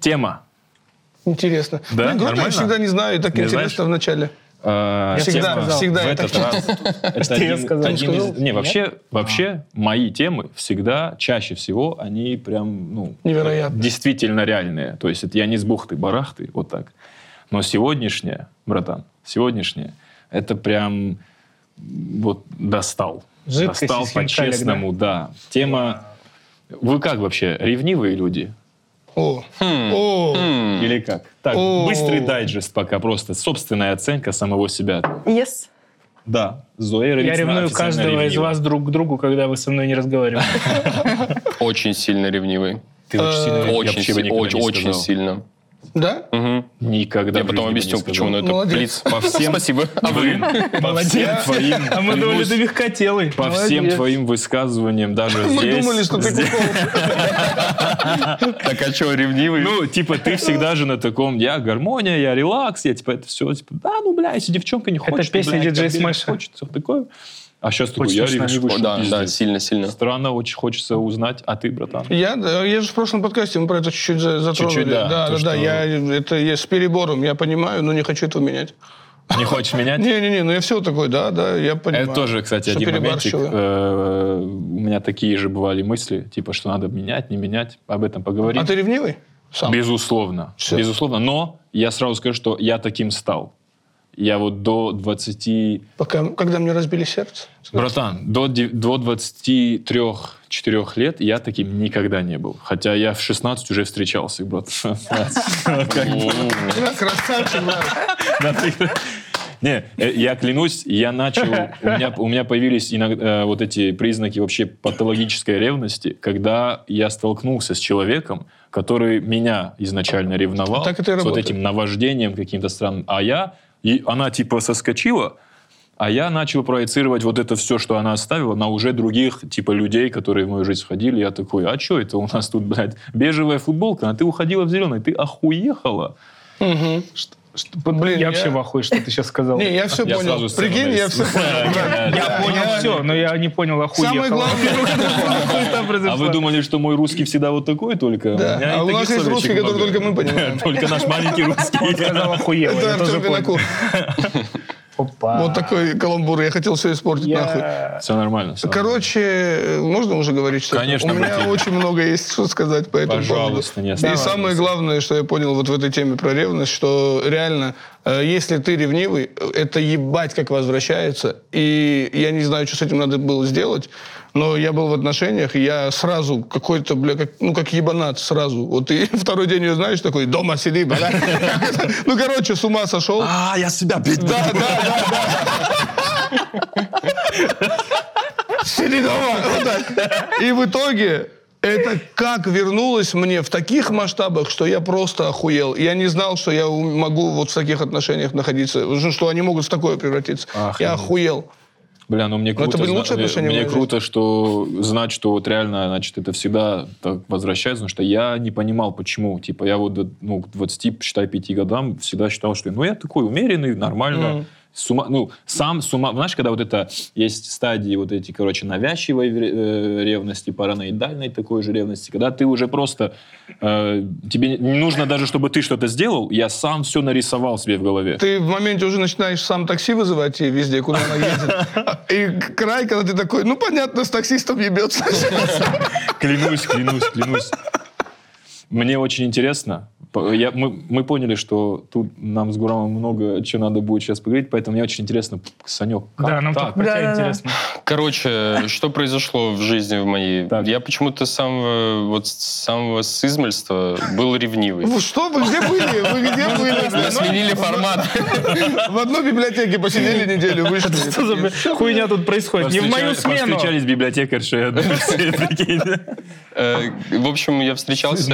Тема. Интересно. Да? Ну, я всегда не знаю, так не интересно знаешь? Вначале. Всегда. В этот раз. Не, вообще мои темы всегда, чаще всего, они прям, невероятно. Действительно реальные. То есть это я не с бухты-барахты, вот так. Но сегодняшнее, братан, это прям вот достал. Жидкость достал по-честному, да. Тема... Вы как вообще, ревнивые люди? Или как? Так, быстрый дайджест пока просто. Собственная оценка самого себя. Yes. Да. Зоя Равицина. Я ревную каждого из вас друг к другу, когда вы со мной не разговариваете. Очень сильно ревнивый. Ты очень сильно ревнивый. Очень сильно. Да? Никогда. Я потом объясню, почему. Это блиц. Спасибо. А вы? Молодец. А мы думали, ты легкотелый. По всем твоим высказываниям даже здесь. Мы думали, что ты кукол. Так а что, ревнивый? Ну, типа, ты всегда же на таком, я гармония, я релакс, я типа это все, типа, да, ну, бля, если девчонка не хочет. Это песня Диджей Смеша. Хочется такое. А сейчас такой, я ревнивый. Да, сильно-сильно. Странно, очень хочется узнать. А ты, братан? Я же в прошлом подкасте, мы про это чуть-чуть затронули. Да, я с перебором, я понимаю, но не хочу этого менять. Не хочешь менять? Не, ну я все такой, да, я понимаю. Это тоже, кстати, один моментик. У меня такие же бывали мысли, типа, что надо менять, не менять, об этом поговорим. А ты ревнивый? Сам. Безусловно, но я сразу скажу, что я таким стал. Я вот до 20... Когда мне разбили сердце? Братан, до 23-4 лет я таким никогда не был. Хотя я в 16 уже встречался, брат. Красавчик, брат. Не, я клянусь, я начал... У меня появились иногда вот эти признаки вообще патологической ревности, когда я столкнулся с человеком, который меня изначально ревновал. С вот этим наваждением каким-то странным. И она типа соскочила, а я начал проецировать вот это все, что она оставила, на уже других типа людей, которые в мою жизнь входили. Я такой, а что это у нас тут, блядь, бежевая футболка, а ты уходила в зеленый, ты охуехала. Угу. Блин, я вообще в ахуе, что ты сейчас сказал. Не, я все понял. Прикинь, я все понял. Я понял все, но я не понял, охуехала. Самое главное, а вы думали, что мой русский всегда вот такой только? Да, а у нас есть русский, который только мы понимаем. Только наш маленький русский. Он сказал охуела, я тоже понял. Вот такой каламбур, я хотел все испортить нахуй. Все нормально. Короче, можно уже говорить, что у меня очень много есть, что сказать по этому поводу. И самое главное, что я понял вот в этой теме про ревность, что реально, если ты ревнивый, это ебать как возвращается. И я не знаю, что с этим надо было сделать, но я был в отношениях, и я сразу какой-то, бля, как ебанат сразу. Вот ты второй день ее знаешь, такой, дома сиди, бля. Ну, короче, с ума сошел. А, я себя бить. Да. Сиди дома. Вот так. И в итоге... Это как вернулось мне в таких масштабах, что я просто охуел. Я не знал, что я могу вот в таких отношениях находиться, что они могут в такое превратиться. Я охуел. Бля, ну мне круто, что знать, что вот реально, значит, это всегда так возвращается, потому что я не понимал, почему. Типа я вот к 20, считай, 5 годам всегда считал, что я такой умеренный, нормально. Сам с ума... Знаешь, когда вот это... Есть стадии вот эти, короче, навязчивой ревности, параноидальной такой же ревности, когда ты уже просто... тебе не нужно даже, чтобы ты что-то сделал, я сам все нарисовал себе в голове. Ты в моменте уже начинаешь сам такси вызывать и везде, куда она едет. И край, когда ты такой, ну, понятно, с таксистом ебется. Клянусь. Мне очень интересно. Мы поняли, что тут нам с Гурамом много чего надо будет сейчас поговорить, поэтому мне очень интересно, Санек, как так? Да, нам так про тебя интересно. Короче, что произошло в жизни в моей? Так. Я почему-то с самого измальства был ревнивый. Ну что? Вы где были? Мы сменили формат. В одной библиотеке посидели неделю, вышли. Что за хуйня тут происходит? Не в мою смену. Встречались библиотекарши. В общем, я встречался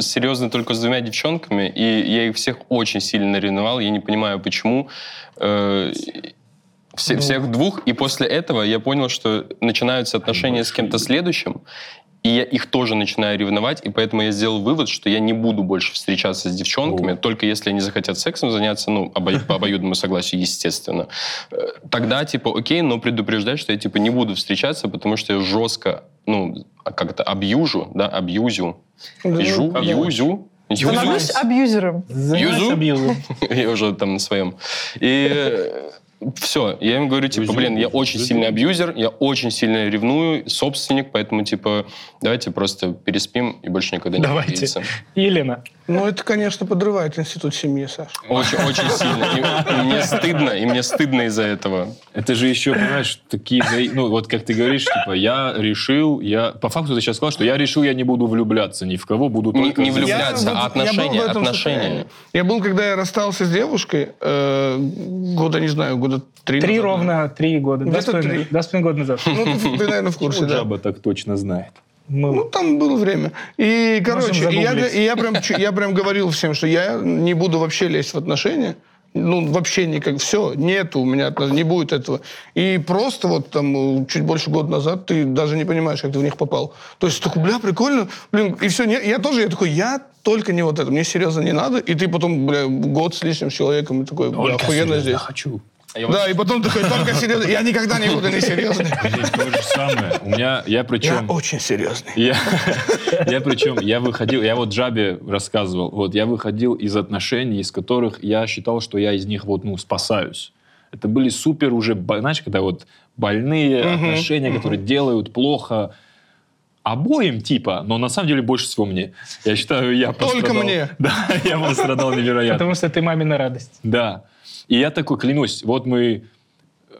серьезно только с двумя девчонками, и я их всех очень сильно ревновал, я не понимаю, почему. Всех двух, и после этого я понял, что начинаются отношения с кем-то следующим, и я их тоже начинаю ревновать, и поэтому я сделал вывод, что я не буду больше встречаться с девчонками, только если они захотят сексом заняться, по обоюдному согласию, естественно. Тогда, окей, но предупреждать, что я, не буду встречаться, потому что я жестко, абьюзю. Становлюсь абьюзером. Я уже там на своем. И все. Я им говорю, типа, блин, я очень сильный абьюзер, я очень сильно ревную, собственник, поэтому, типа, давайте просто переспим и больше никогда не увидимся. Елена. Ну, это, конечно, подрывает институт семьи, Саша. Очень сильно. И мне стыдно из-за этого. Это же еще, понимаешь, такие... Ну, вот как ты говоришь, типа, я решил, я... По факту ты сейчас сказал, что я решил, я не буду влюбляться ни в кого, буду только... Не влюбляться, а отношения. Я был, когда я расстался с девушкой, года, не знаю, года 3 назад. Ровно 3 года. 2,5 года назад. Ну, ты, наверное, в курсе, да. Джаба так точно знает. Ну, там было время. И, короче, я прям говорил всем, что я не буду вообще лезть в отношения. Ну, вообще никак. Все, нет у меня, не будет этого. И просто вот там чуть больше года назад ты даже не понимаешь, как ты в них попал. То есть такой, бля, прикольно. Блин, и все, я только не вот это. Мне серьезно не надо. И ты потом, бля, год с лишним с человеком и такой, бля, охуенно здесь. Я хочу. Да, и потом такой, только серьезный. Я никогда не буду несерьезный. Здесь то же самое. У меня, я причем... Я очень серьезный. Я выходил, я вот Джабе рассказывал, вот я выходил из отношений, из которых я считал, что я из них вот, ну, спасаюсь. Это были супер уже, знаешь, когда вот больные отношения, которые делают плохо... обоим типа, но на самом деле больше всего мне. Я считаю, я пострадал... Только мне? Да, я пострадал невероятно. Потому что ты мамина радость. Да. И я такой, клянусь, вот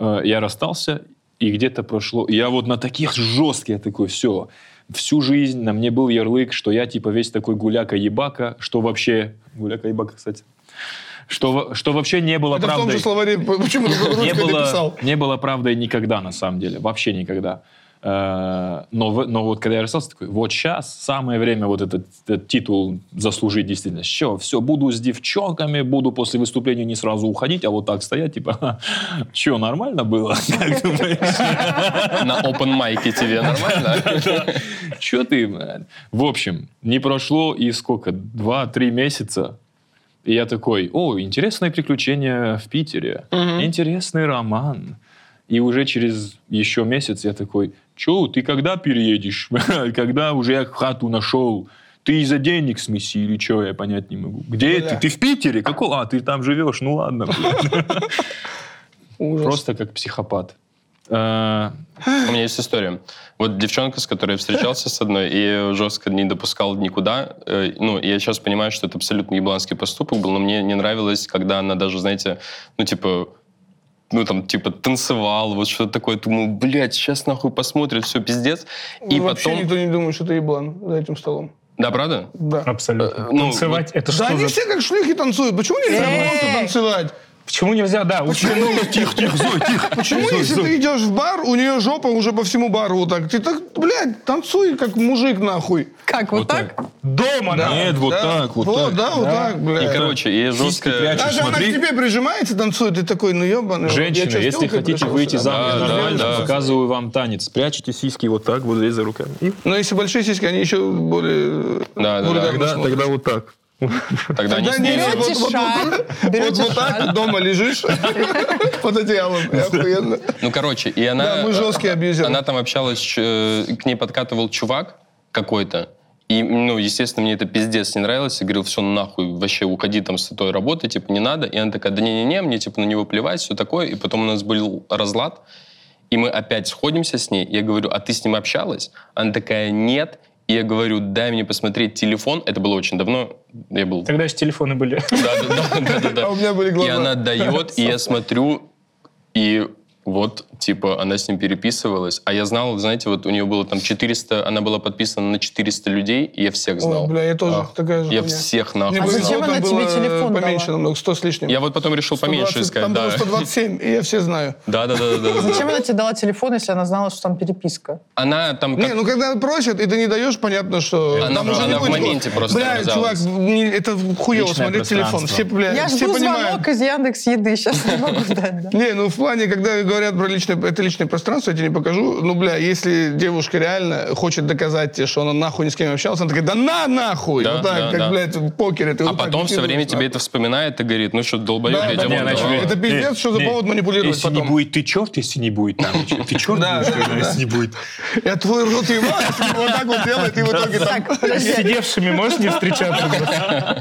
я расстался, и где-то прошло... Я вот на таких жестких такой, все. Всю жизнь на мне был ярлык, что я типа весь такой гуляка-ебака, что вообще... Гуляка-ебака, кстати. Что вообще не было правдой. Это в том же словаре, почему ты русское написал? Не было правдой никогда, на самом деле. Вообще никогда. Но вот когда я расстался, такой, вот сейчас самое время вот этот титул заслужить действительно. Все, буду с девчонками, буду после выступления не сразу уходить, а вот так стоять, типа, что, нормально было? Как думаешь? На опен-майке тебе нормально? Че ты? В общем, не прошло и сколько? 2-3 месяца. И я такой, интересное приключение в Питере, интересный роман. И уже через еще месяц я такой, чё, ты когда переедешь? Когда уже я хату нашел? Ты из-за денег смеси или чё, я понять не могу. Где ты? Ты в Питере? Какого? А, ты там живешь? Ну ладно. Просто как психопат. У меня есть история. Вот девчонка, с которой я встречался с одной, и жестко не допускал никуда. Ну, я сейчас понимаю, что это абсолютно ебланский поступок был, но мне не нравилось, когда она даже, знаете, ну типа... ну, там, типа, танцевал, вот что-то такое. Думаю, блядь, сейчас нахуй посмотрят, все, пиздец. И вообще потом... никто не думает, что ты еблан за этим столом. Да, правда? Да. Абсолютно. Танцевать, это что? Да они все как шлюхи танцуют, почему нельзя просто танцевать? Почему нельзя, да. Тихо, Зой. Почему, если ты идешь в бар, у нее жопа уже по всему бару вот так? Ты так, блядь, танцуй, как мужик, нахуй. Как, вот так? Дома, да. Нет, вот так, вот так. Да, вот так, блядь. И, короче, я жестко... Даже она к тебе прижимается, танцует, ты такой, ну ебаный. Женщины, если хотите выйти замуж, нормально, показываю вам танец. Прячете сиськи вот так, вот здесь за руками. Но если большие сиськи, они еще более... Да, тогда вот так. Тогда не снимешь. Вот так дома лежишь под одеялом. Охуенно. Ну, короче, и она... Да, мы жесткие абьюзеры. Она там общалась, к ней подкатывал чувак какой-то. И, ну, естественно, мне это пиздец не нравилось. Я говорил, все, нахуй, вообще уходи там с той работы, типа, не надо. И она такая, да не-не-не, мне, типа, на него плевать, все такое. И потом у нас был разлад. И мы опять сходимся с ней. Я говорю, а ты с ним общалась? Она такая, нет. И я говорю, дай мне посмотреть телефон. Это было очень давно. Я был... Тогда еще телефоны были. Да. А у меня были глаза. И она дает, и я смотрю, и вот, типа, она с ним переписывалась. А я знал, знаете, вот у нее было там 400, она была подписана на 400 людей, и я всех знал. Ой, бля, я тоже такая же. Я всех нахуй знал. А зачем она тебе телефон дала? Поменьше намного, 100 с лишним. Я вот потом решил поменьше искать, да. Там было 127, и я все знаю. Да. Зачем она тебе дала телефон, если она знала, что там переписка? Она там... Не, ну когда просят, и ты не даешь, понятно, что... Она в моменте просто оказалась. Бля, чувак, это хуёво смотреть телефон. Я жду звонок из Яндекс.Еды, сейчас не могу дать. Не, ну в плане, когда говорят про личное, это личное пространство, я тебе не покажу. Ну, бля, если девушка реально хочет доказать тебе, что она нахуй ни с кем общалась, она такая, да на нахуй! Да, вот так, да, как, да. Блядь, в покере. Ты а вот потом все время тебе это вспоминает и говорит, ну что, долбоёб, да, я тебя могу. Это пиздец, что за повод манипулировать если потом. Если не будет, ты черт, если не будет. Ты черт, если не будет. Я твой рот ебал, вот так вот делает, и в итоге там... С сидевшими можешь не встречаться?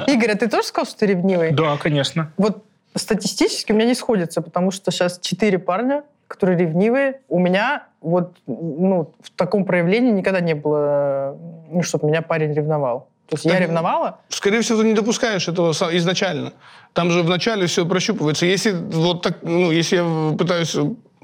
Игорь, а ты тоже сказал, что ты ревнивый? Да, конечно. Вот статистически у меня не сходится, потому что сейчас 4 парня, которые ревнивые, у меня вот ну, в таком проявлении никогда не было, ну, чтобы меня парень ревновал. То есть я ревновала? Скорее всего, ты не допускаешь этого изначально. Там же вначале все прощупывается. Если вот так, ну, если я пытаюсь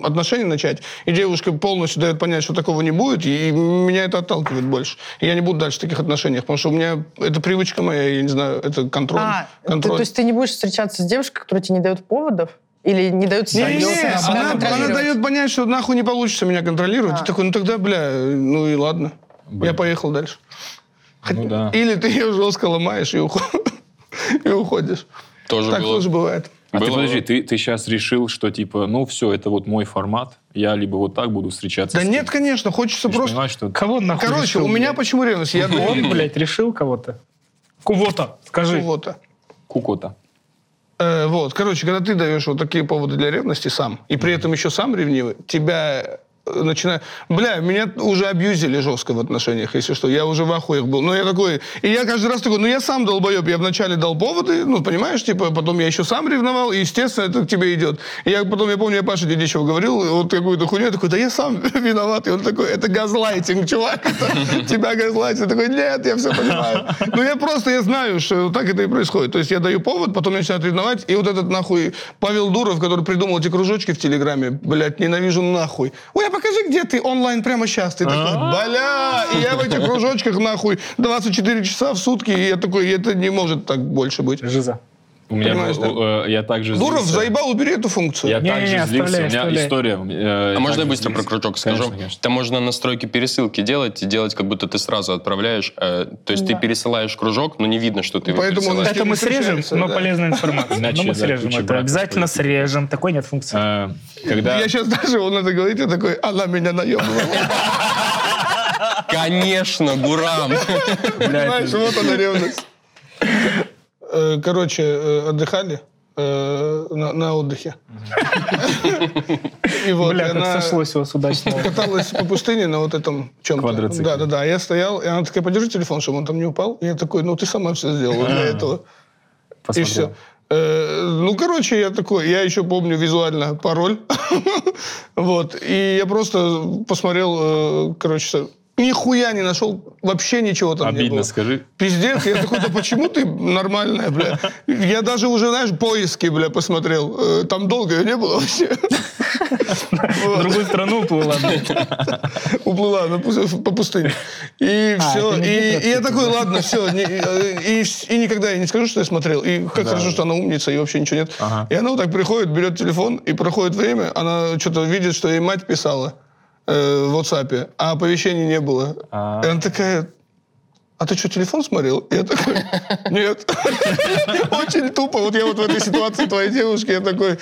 отношения начать, и девушка полностью дает понять, что такого не будет, и меня это отталкивает больше. И я не буду дальше в таких отношениях, потому что у меня это привычка моя, я не знаю, это контроль. Контроль. То есть ты не будешь встречаться с девушкой, которая тебе не дает поводов? Или не дает себя она дает понять, что нахуй не получится меня контролировать. Ты такой, ну тогда, бля, ну и ладно. Я поехал дальше. Ну, да. Или ты ее жестко ломаешь и уходишь. Тоже так было. Тоже бывает. А было, ты, подожди, ты сейчас решил, что типа, ну все, это вот мой формат, я либо вот так буду встречаться да с нет, конечно, хочется просто... Что... Кого нахуй короче, решил, у меня блядь? Почему ревность? Я... Он, блядь, решил кого-то? Кого-то, скажи. Кого-то. Кукота. Вот, короче, когда ты даешь вот такие поводы для ревности сам, и при этом еще сам ревнивый, тебя... Начинаю. Бля, меня уже абьюзили жестко в отношениях, если что. Я уже в ахуях был. Но я такой... И я каждый раз такой, ну я сам долбоеб. Я вначале дал поводы, ну понимаешь, типа, потом я еще сам ревновал, и, естественно, это к тебе идет. И я потом, я помню, я Паше Дедичеву говорил, вот какую-то хуйню, я такой, да я сам виноват. И он такой, это газлайтинг, чувак, это тебя газлайтинг. Я такой, нет, я все понимаю. Ну я просто, я знаю, что так это и происходит. То есть я даю повод, потом я начинаю ревновать, и вот этот нахуй Павел Дуров, который придумал эти кружочки в Телеграме, блядь, ненавижу нахуй. Ой, а покажи, где ты онлайн прямо сейчас. Ты такой, бля, и я в этих кружочках, нахуй, 24 часа в сутки, и я такой, это не может так больше быть. Жиза. У меня я также злился. Дуров, заебал, убери эту функцию. Я также злился. У меня история. А можно я быстро про крючок скажу? Это можно настройки пересылки делать и делать, как будто ты сразу отправляешь. То есть ты пересылаешь кружок, но не видно, что ты его пересылаешь. Это мы срежем, но полезная информация. Но мы срежем это. Обязательно срежем. Такой нет функции. Я сейчас даже, он это говорит, я такой, она меня наебывала. Конечно, Гурам. Понимаешь, вот она ревность. Короче, отдыхали на отдыхе. Бля, как сошлось у вас удачно. Каталась по пустыне на вот этом чем-то. Квадроцикле. Да. Я стоял, и она такая, подержи телефон, чтобы он там не упал. И я такой, ну ты сама все сделала для этого. И все. Ну, короче, я такой, я еще помню визуально пароль. Вот. И я просто посмотрел, короче... Нихуя не нашел, вообще ничего там обидно, не было. Обидно, скажи. Пиздец, я такой, да почему ты нормальная, бля? Я даже уже, знаешь, поиски, бля, посмотрел. Там долго ее не было вообще. В другую страну уплыла, бля. Уплыла по пустыне. И все. И я такой, ладно, все. И никогда я не скажу, что я смотрел. И как хорошо, что она умница, и вообще ничего нет. И она вот так приходит, берет телефон, и проходит время, она что-то видит, что ей мать писала в WhatsApp, а оповещений не было. И она такая, а ты что, телефон смотрел? Я такой, нет. Очень тупо. Вот я вот в этой ситуации твоей девушки, я такой,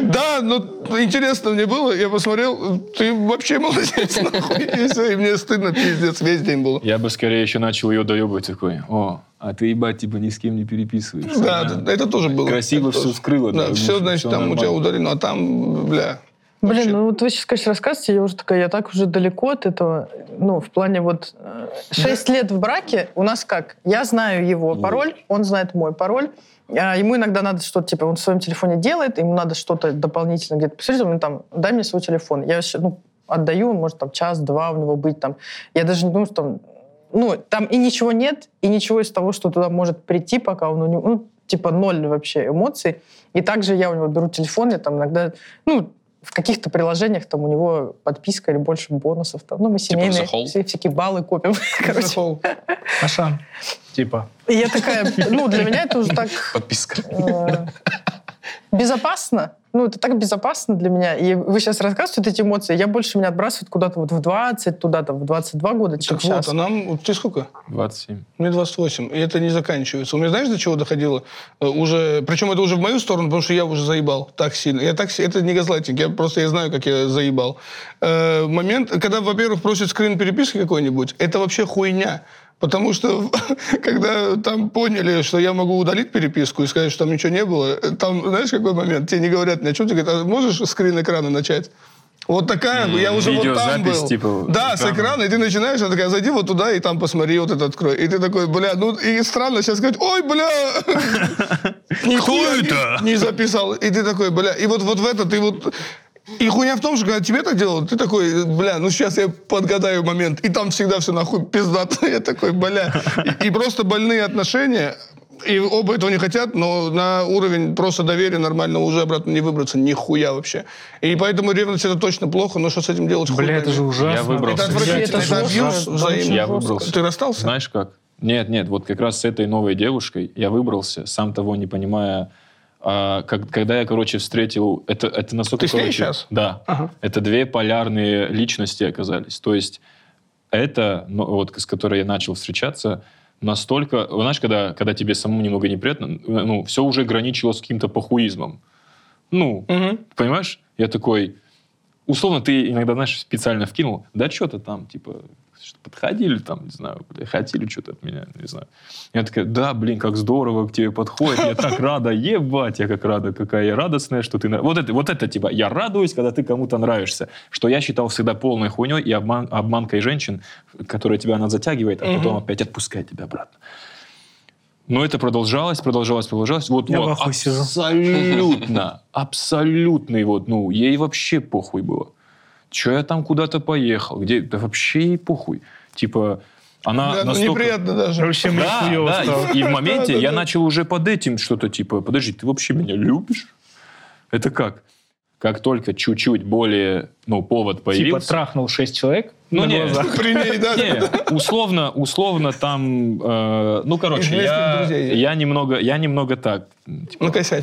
да, ну интересно мне было, я посмотрел, ты вообще молодец, нахуй. И мне стыдно, пиздец, весь день было. Я бы скорее еще начал ее доебывать такой, о, а ты, ебать, типа ни с кем не переписываешься. Да, это тоже было. Красиво все скрыло. Да, все, значит, там у тебя удалено, а там, бля... Блин, вообще. Ну вот вы сейчас, конечно, рассказываете, я уже такая, я так уже далеко от этого, ну, в плане вот 6 лет в браке у нас как? Я знаю его пароль, он знает мой пароль, ему иногда надо что-то, типа, он в своем телефоне делает, ему надо что-то дополнительно где-то посмотреть, он там, дай мне свой телефон, я вообще, ну, отдаю, может, там, час-два у него быть, там, я даже не думаю, что там, ну, там и ничего нет, и ничего из того, что туда может прийти, пока он у него, ну, типа, ноль вообще эмоций, и также я у него беру телефон, я там иногда, ну, в каких-то приложениях там у него подписка или больше бонусов. Там. Ну, мы семейные, типа всякие баллы копим. Короче. Ашан. Типа. И я такая, ну, для меня это уже так... Подписка. Безопасно. ну, это так безопасно для меня. И вы сейчас рассказываете эти эмоции, я больше меня отбрасывает куда-то вот в 20, туда там в 22 года, чем так сейчас. Вот, а нам... Вот ты сколько? 27. Мне 28. И это не заканчивается. У меня, знаешь, до чего доходило? Уже... Причем это уже в мою сторону, потому что я уже заебал так сильно. Я так... Это не газлайтинг, я знаю, как я заебал. Момент, когда, во-первых, просят скрин переписки какой-нибудь, это вообще хуйня. Потому что, когда там поняли, что я могу удалить переписку и сказать, что там ничего не было, там, знаешь, какой момент? Тебе не говорят ни о чем, тебе говорят, а можешь скрин экрана начать? Вот такая, я уже вот там был. Типа, да, с экрана, и ты начинаешь, она такая, зайди вот туда и там посмотри, вот это открой. И ты такой, бля, ну и странно сейчас сказать, ой, бля, кто это? Не записал. И ты такой, бля, и вот в это ты вот... И хуйня в том, что когда тебе так делают, ты такой, бля, ну сейчас я подгадаю момент, и там всегда все нахуй пиздато, я такой, бля. И просто больные отношения, и оба этого не хотят, но на уровень просто доверия нормального уже обратно не выбраться, нихуя вообще. И поэтому ревность это точно плохо, но что с этим делать? Бля, это же ужасно. Я выбрался. Это отвратительно, это абьюз взаимно. Я выбрался. Ты расстался? Знаешь как? Нет, вот как раз с этой новой девушкой я выбрался, сам того не понимая. Когда я, короче, встретил... Это настолько... Ты с ней сейчас? Да. Ага. Это две полярные личности оказались. То есть это, ну, вот, с которой я начал встречаться, настолько... Знаешь, когда тебе самому немного неприятно, ну, все уже граничило с каким-то похуизмом. Ну, угу. Понимаешь? Я такой... Условно, ты иногда, знаешь, специально вкинул, да что-то там, типа... Что подходили там, не знаю, хотели что-то от меня, не знаю. Я такая, да, блин, как здорово к тебе подходит, я так рада, ебать, я как рада, какая я радостная, что ты... Вот это типа, я радуюсь, когда ты кому-то нравишься, что я считал всегда полной хуйней и обманкой женщин, которая тебя, она затягивает, а потом опять отпускает тебя обратно. Но это продолжалось. Вот, я вот абсолютный вот, ну, ей вообще похуй было. Че я там куда-то поехал? Где? Да вообще ей похуй. Типа, она да, настолько... неприятно даже. Вообще да, стало. И в моменте я начал уже под этим что-то типа, подожди, ты вообще меня любишь? Это как? Как только чуть-чуть более, ну, повод появился... Типа трахнул 6 человек? Ну, нет, при ней, да. Условно там... Ну, короче, я немного так...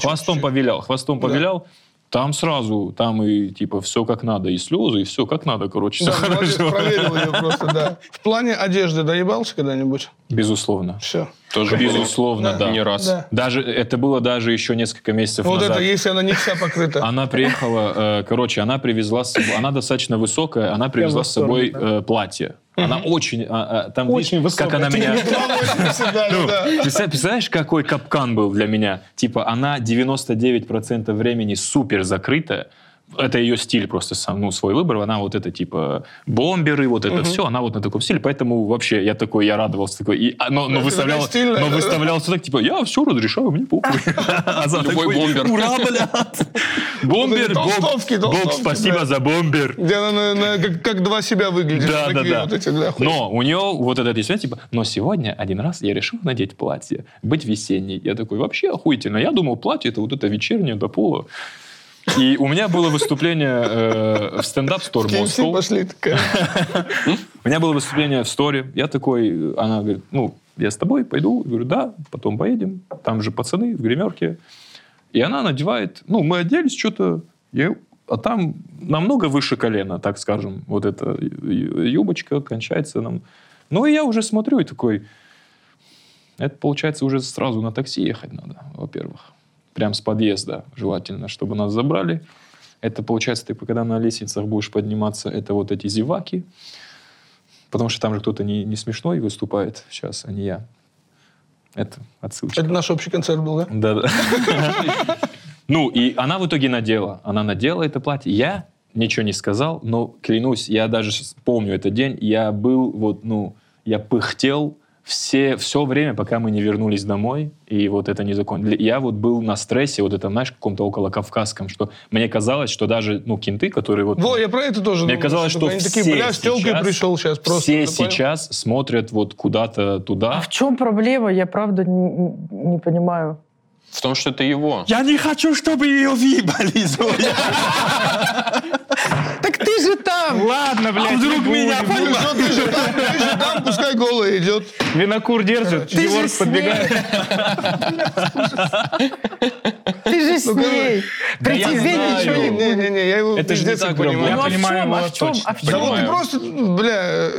Хвостом повилял. Там сразу, там и типа все как надо, и слезы, и все как надо, короче, да, все молодец, хорошо. Проверил ее просто, да. В плане одежды доебался когда-нибудь? Безусловно. Все. Тоже безусловно, да. Не раз. Да. Даже, это было даже еще несколько месяцев назад. Вот это, если она не вся покрыта. Она приехала, короче, она привезла с собой, она достаточно высокая, она привезла с собой платье. Она очень... Там очень высокая. Как она меня... Представляешь, какой капкан был для меня? Типа, она 99% времени супер закрытая. Это ее стиль просто, ну, свой выбор. Она вот это, типа, бомберы, вот это все. Она вот на таком стиле. Поэтому вообще я такой, я радовался. Но выставлялся так, типа, я все разрешаю, мне похуй. А за такой, ура, блядь! Бомбер, Бог, спасибо за бомбер. Где она как два себя выглядит. Да. Но у нее вот этот есть, типа, но сегодня один раз я решил надеть платье, быть весенней. Я такой, вообще охуительно. Я думал, платье это вот это вечернее до пола. И у меня было выступление в Stand-up Store Moscow. У меня было выступление в Store. Я такой, она говорит, ну, я с тобой пойду. Я говорю, да, потом поедем. Там же пацаны в гримерке. И она надевает, ну, мы оделись что-то, а там намного выше колена, так скажем. Вот эта юбочка кончается нам. Ну, и я уже смотрю и такой, это, получается, уже сразу на такси ехать надо, во-первых. Прям с подъезда желательно, чтобы нас забрали. Это, получается, ты, когда на лестницах будешь подниматься, это вот эти зеваки. Потому что там же кто-то не смешной выступает сейчас, а не я. Это отсылочка. Это наш общий концерт был, да? Да. Ну, и она в итоге надела. Она надела это платье. Я ничего не сказал, но, клянусь, я даже помню этот день. Я был вот, ну, я пыхтел. Все время, пока мы не вернулись домой, и вот это незаконно. Я вот был на стрессе, вот это, знаешь, каком-то околокавказском, что мне казалось, что даже, ну, кенты, которые вот... Во, я про это тоже думал. Мне казалось, что они все такие, бля, с тёлкой пришел сейчас просто. Все сейчас смотрят вот куда-то туда. А в чем проблема? Я правда не понимаю. В том, что это его. Я не хочу, чтобы ее выбили, Зоя. Так ты же там! Ладно, блядь, а вдруг меня поймут. Ты же там, пускай голый идет. Винокур держит, Георг подбегает. Ты же с ней. При тебе ничего не будет. Не-не-не, я его не так понимаю. Я понимаю его точно. Да вот ты просто,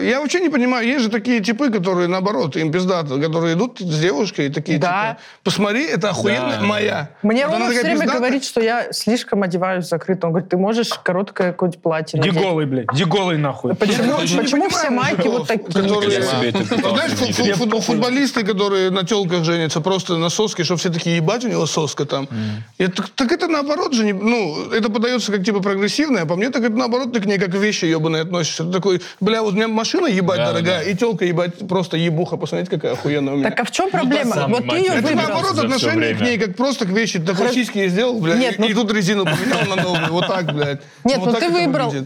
я вообще не понимаю. Есть же такие типы, которые наоборот, им пиздато, которые идут с девушкой и такие типа, посмотри, это охуенно моя. Мне Рома все время говорит, что я слишком одеваюсь закрыто. Он говорит, ты можешь короткое какое-нибудь платье. Деголый, блядь. Деголый нахуй. Почему все майки вот такие? Знаешь, футболисты, которые на телках женятся, просто на соске, что все такие, ебать, у него соска там. Так это наоборот же, это подается как типа прогрессивное, а по мне так это наоборот, ты к ней как вещи ебаные относишься. Ты такой, бля, вот у меня машина ебать дорогая, и телка ебать просто ебуха, посмотрите, какая охуенная у меня. Так а в чем проблема? Вот ты ее выбрал. Это наоборот отношение к ней, как просто к вещи. Ты такой сиськи я сделал, бля, и тут резину поменял на новую, вот так, блядь. Нет, ну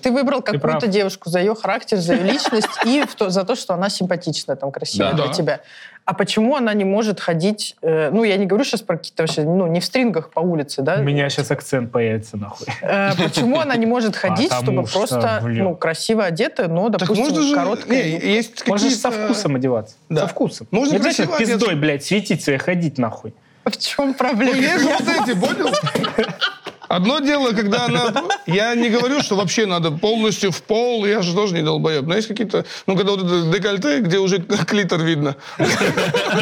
ты выбрал какую-то девушку за ее характер, за ее личность и за то, что она симпатичная, там, красивая для тебя. А почему она не может ходить... я не говорю сейчас про какие-то вообще... не в стрингах по улице, да? У меня сейчас акцент появится, нахуй. Почему она не может ходить, чтобы просто красиво одета, но, допустим, короткая... Можно же со вкусом одеваться. Со вкусом. Можно красиво одеться. Пиздой, блядь, светиться и ходить, нахуй. В чем проблема? Ну, есть вот эти, понял? Одно дело, когда она... Я не говорю, что вообще надо полностью в пол, я же тоже не долбоеб. Но есть какие-то... когда вот это декольте, где уже клитор видно.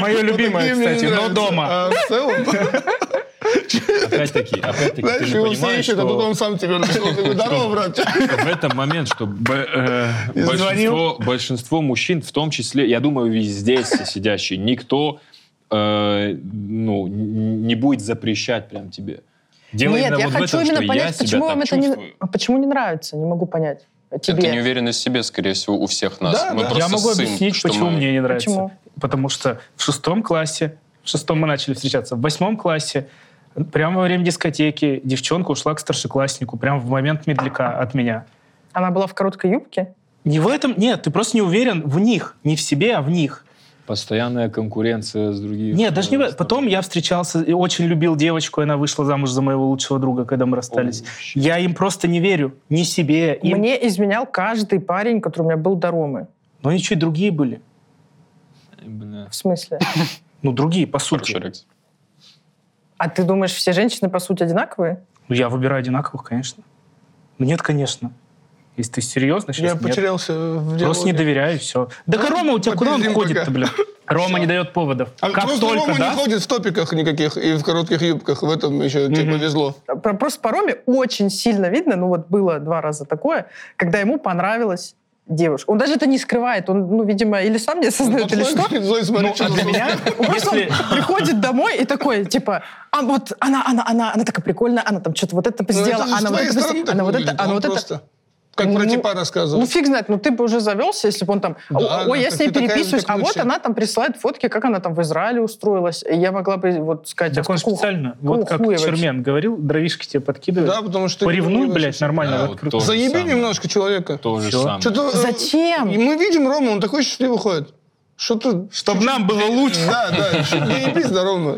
Мое любимое, кстати, но дома. А в целом... Опять-таки, знаешь, ты не понимаешь, что... а потом он сам тебе начал. Здорово, брат. В этом момент, что большинство мужчин, в том числе, я думаю, везде сидящие, никто не будет запрещать прям тебе. Нет, я хочу именно понять, почему вам это не... Почему не нравится, не могу понять. Тебе. Это неуверенность в себе, скорее всего, у всех нас. Да, я могу объяснить, почему мне не нравится. Почему? Потому что в шестом классе, мы начали встречаться, в восьмом классе, прямо во время дискотеки, девчонка ушла к старшекласснику, прямо в момент медляка от меня. Она была в короткой юбке? Не в этом, нет, ты просто не уверен в них, не в себе, а в них. Постоянная конкуренция с другими. Нет, даже не... Потом я встречался и очень любил девочку, и она вышла замуж за моего лучшего друга, когда мы расстались. Я им просто не верю. Ни себе, им. Мне изменял каждый парень, который у меня был до Ромы. Но они чуть другие были. Бля. В смысле? Другие, по сути. Хорошо, а ты думаешь, все женщины, по сути, одинаковые? Я выбираю одинаковых, конечно. Нет, конечно. Если ты серьезно, сейчас я потерялся в диалоге. Просто не доверяю, и все. Да Рома у тебя куда он ходит-то, бля? Рома не дает поводов. Просто Рома не ходит в топиках никаких и в коротких юбках. В этом еще тебе повезло. Просто по Роме очень сильно видно, было 2 раза такое, когда ему понравилось девушка. Он даже это не скрывает. Он, видимо, или сам не осознает, или что. А для меня... Просто он приходит домой и такой, типа, а вот она такая прикольная, она там что-то вот это сделала, она вот это, она вот это. Как про типа рассказывал. Фиг знает, ты бы уже завелся, если бы он там... Да, ой, я с ней переписываюсь, а вот она там присылает фотки, как она там в Израиле устроилась. И я могла бы сказать... Так он специально, как Чермен говорил, дровишки тебе подкидывают. Да, потому что... Поревнуй, блядь, нормально. Заеби немножко человека. То же самое. Зачем? Мы видим Рому, он такой счастливый ходит. Чтобы нам было лучше. Да, не ебись, да, Рома.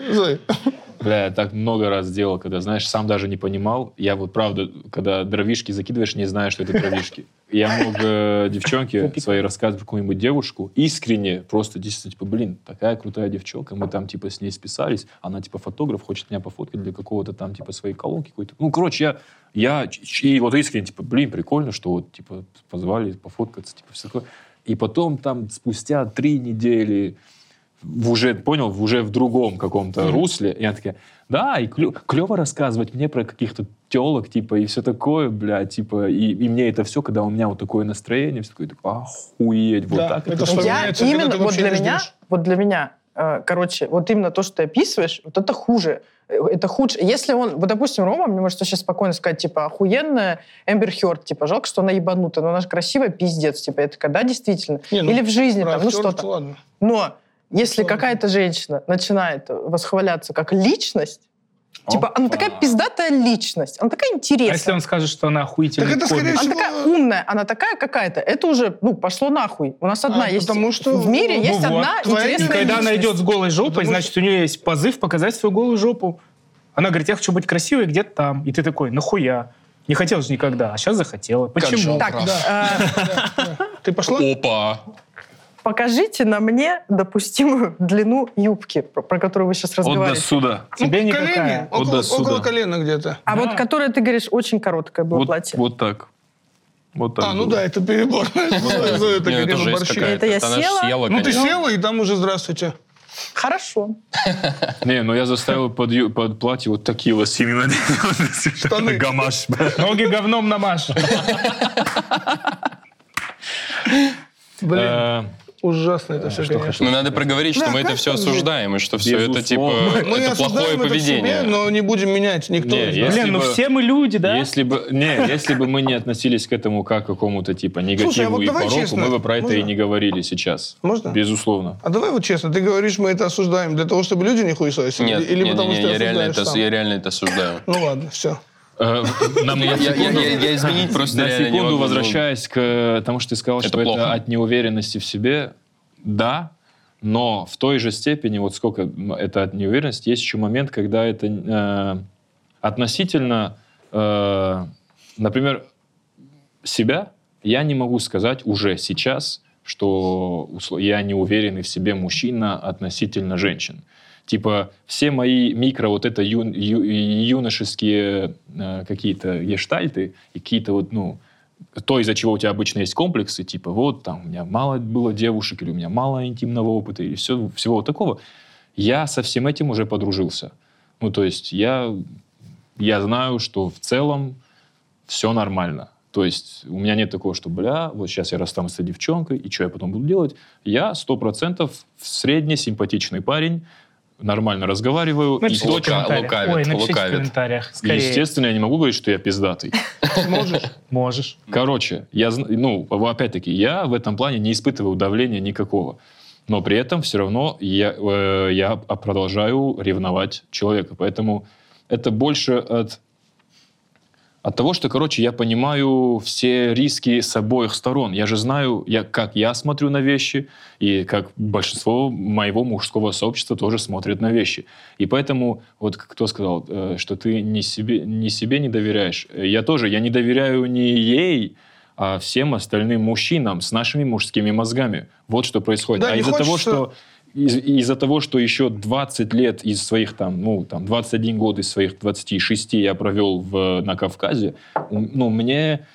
Бля, я так много раз делал, когда, знаешь, сам даже не понимал. Я вот, правда, когда дровишки закидываешь, не знаю, что это дровишки. Я мог девчонке своей рассказывать какую-нибудь девушку, искренне, просто действительно, типа, блин, такая крутая девчонка, мы там, типа, с ней списались, она, типа, фотограф, хочет меня пофоткать для какого-то там, типа, своей колонки какой-то. Я искренне, типа, блин, прикольно, что вот, типа, позвали пофоткаться, типа, все такое. И потом там спустя 3 недели... уже в другом каком-то русле. И она такая, да, и клево рассказывать мне про каких-то телок, типа, и все такое, бля, типа, и мне это все, когда у меня вот такое настроение, все такое, охуеть, вот так. Для меня, именно то, что ты описываешь, вот это хуже. Это худше. Если он, допустим, Рома, мне может сейчас спокойно сказать, типа, охуенная Эмбер Хёрд, типа, жалко, что она ебанутая, но она же красивая, пиздец, типа, это когда действительно. Или в жизни, там, что-то. Ладно. Но... Если какая-то женщина начинает восхваляться как личность, типа, она такая пиздатая личность, она такая интересная. А если он скажет, что она охуительная? Она такая умная, она такая какая-то. Это уже, пошло нахуй. У нас одна есть. Потому что в мире есть одна интересная личность. Когда она идет с голой жопой, значит, у нее есть позыв показать свою голую жопу. Она говорит, я хочу быть красивой где-то там. И ты такой, нахуя? Не хотела же никогда, а сейчас захотела. Почему? Ты пошла? Опа! покажите на мне допустимую длину юбки, про которую вы сейчас разговариваете. От до суда. Тебе никакая. Около колена где-то. А да. Вот которая, ты говоришь, очень короткое было вот, платье. Вот так. Вот так. А, было. Ну да, это перебор. Это я села. Ну ты села, и там уже здравствуйте. Хорошо. Не, ну я заставил под платье вот такие вот именно штаны. Гамаш. Ноги говном намаш. Блин, ужасно это все, конечно. Но надо проговорить, что мы это все осуждаем, и что все это, типа, это плохое поведение. Но не будем менять никто. Блин, ну все мы люди, да? Если бы мы не относились к этому как к какому-то, типа, негативу и пороку, мы бы про это и не говорили сейчас. Можно? Безусловно. А давай вот честно, ты говоришь, мы это осуждаем для того, чтобы люди не хуесосились? Нет, я реально это осуждаю. Ну ладно, все. Я изменить просто на секунду, возвращаясь к тому, что ты сказал, что это от неуверенности в себе, да, но в той же степени, вот сколько это от неуверенности, есть еще момент, когда это относительно, например, себя я не могу сказать уже сейчас, что я не уверенный в себе мужчина относительно женщин. Типа все мои микро вот это юношеские какие-то гештальты и какие-то вот, ну, то, из-за чего у тебя обычно есть комплексы, типа вот там у меня мало было девушек, или у меня мало интимного опыта, или всего вот такого, я со всем этим уже подружился. Ну, то есть я знаю, что в целом все нормально. То есть у меня нет такого, что, бля, вот сейчас я расстанусь с девчонкой, и что я потом буду делать? Я 100% среднесимпатичный парень, нормально разговариваю. Напишите и точно лукавит. Ой, напишите лукавит. В комментариях. Скорее. Естественно, я не могу говорить, что я пиздатый. Можешь. Короче, опять-таки, я в этом плане не испытываю давления никакого. Но при этом все равно я продолжаю ревновать человека. Поэтому это больше от того, что, короче, я понимаю все риски с обоих сторон. Я же знаю, как я смотрю на вещи, и как большинство моего мужского сообщества тоже смотрит на вещи. И поэтому, вот кто сказал, что ты не себе не доверяешь. Я не доверяю ни ей, а всем остальным мужчинам с нашими мужскими мозгами. Вот что происходит. Да, а из-за того, что... Из-за того, что еще 20 лет из своих, 21 год из своих 26 я провел на Кавказе, мне,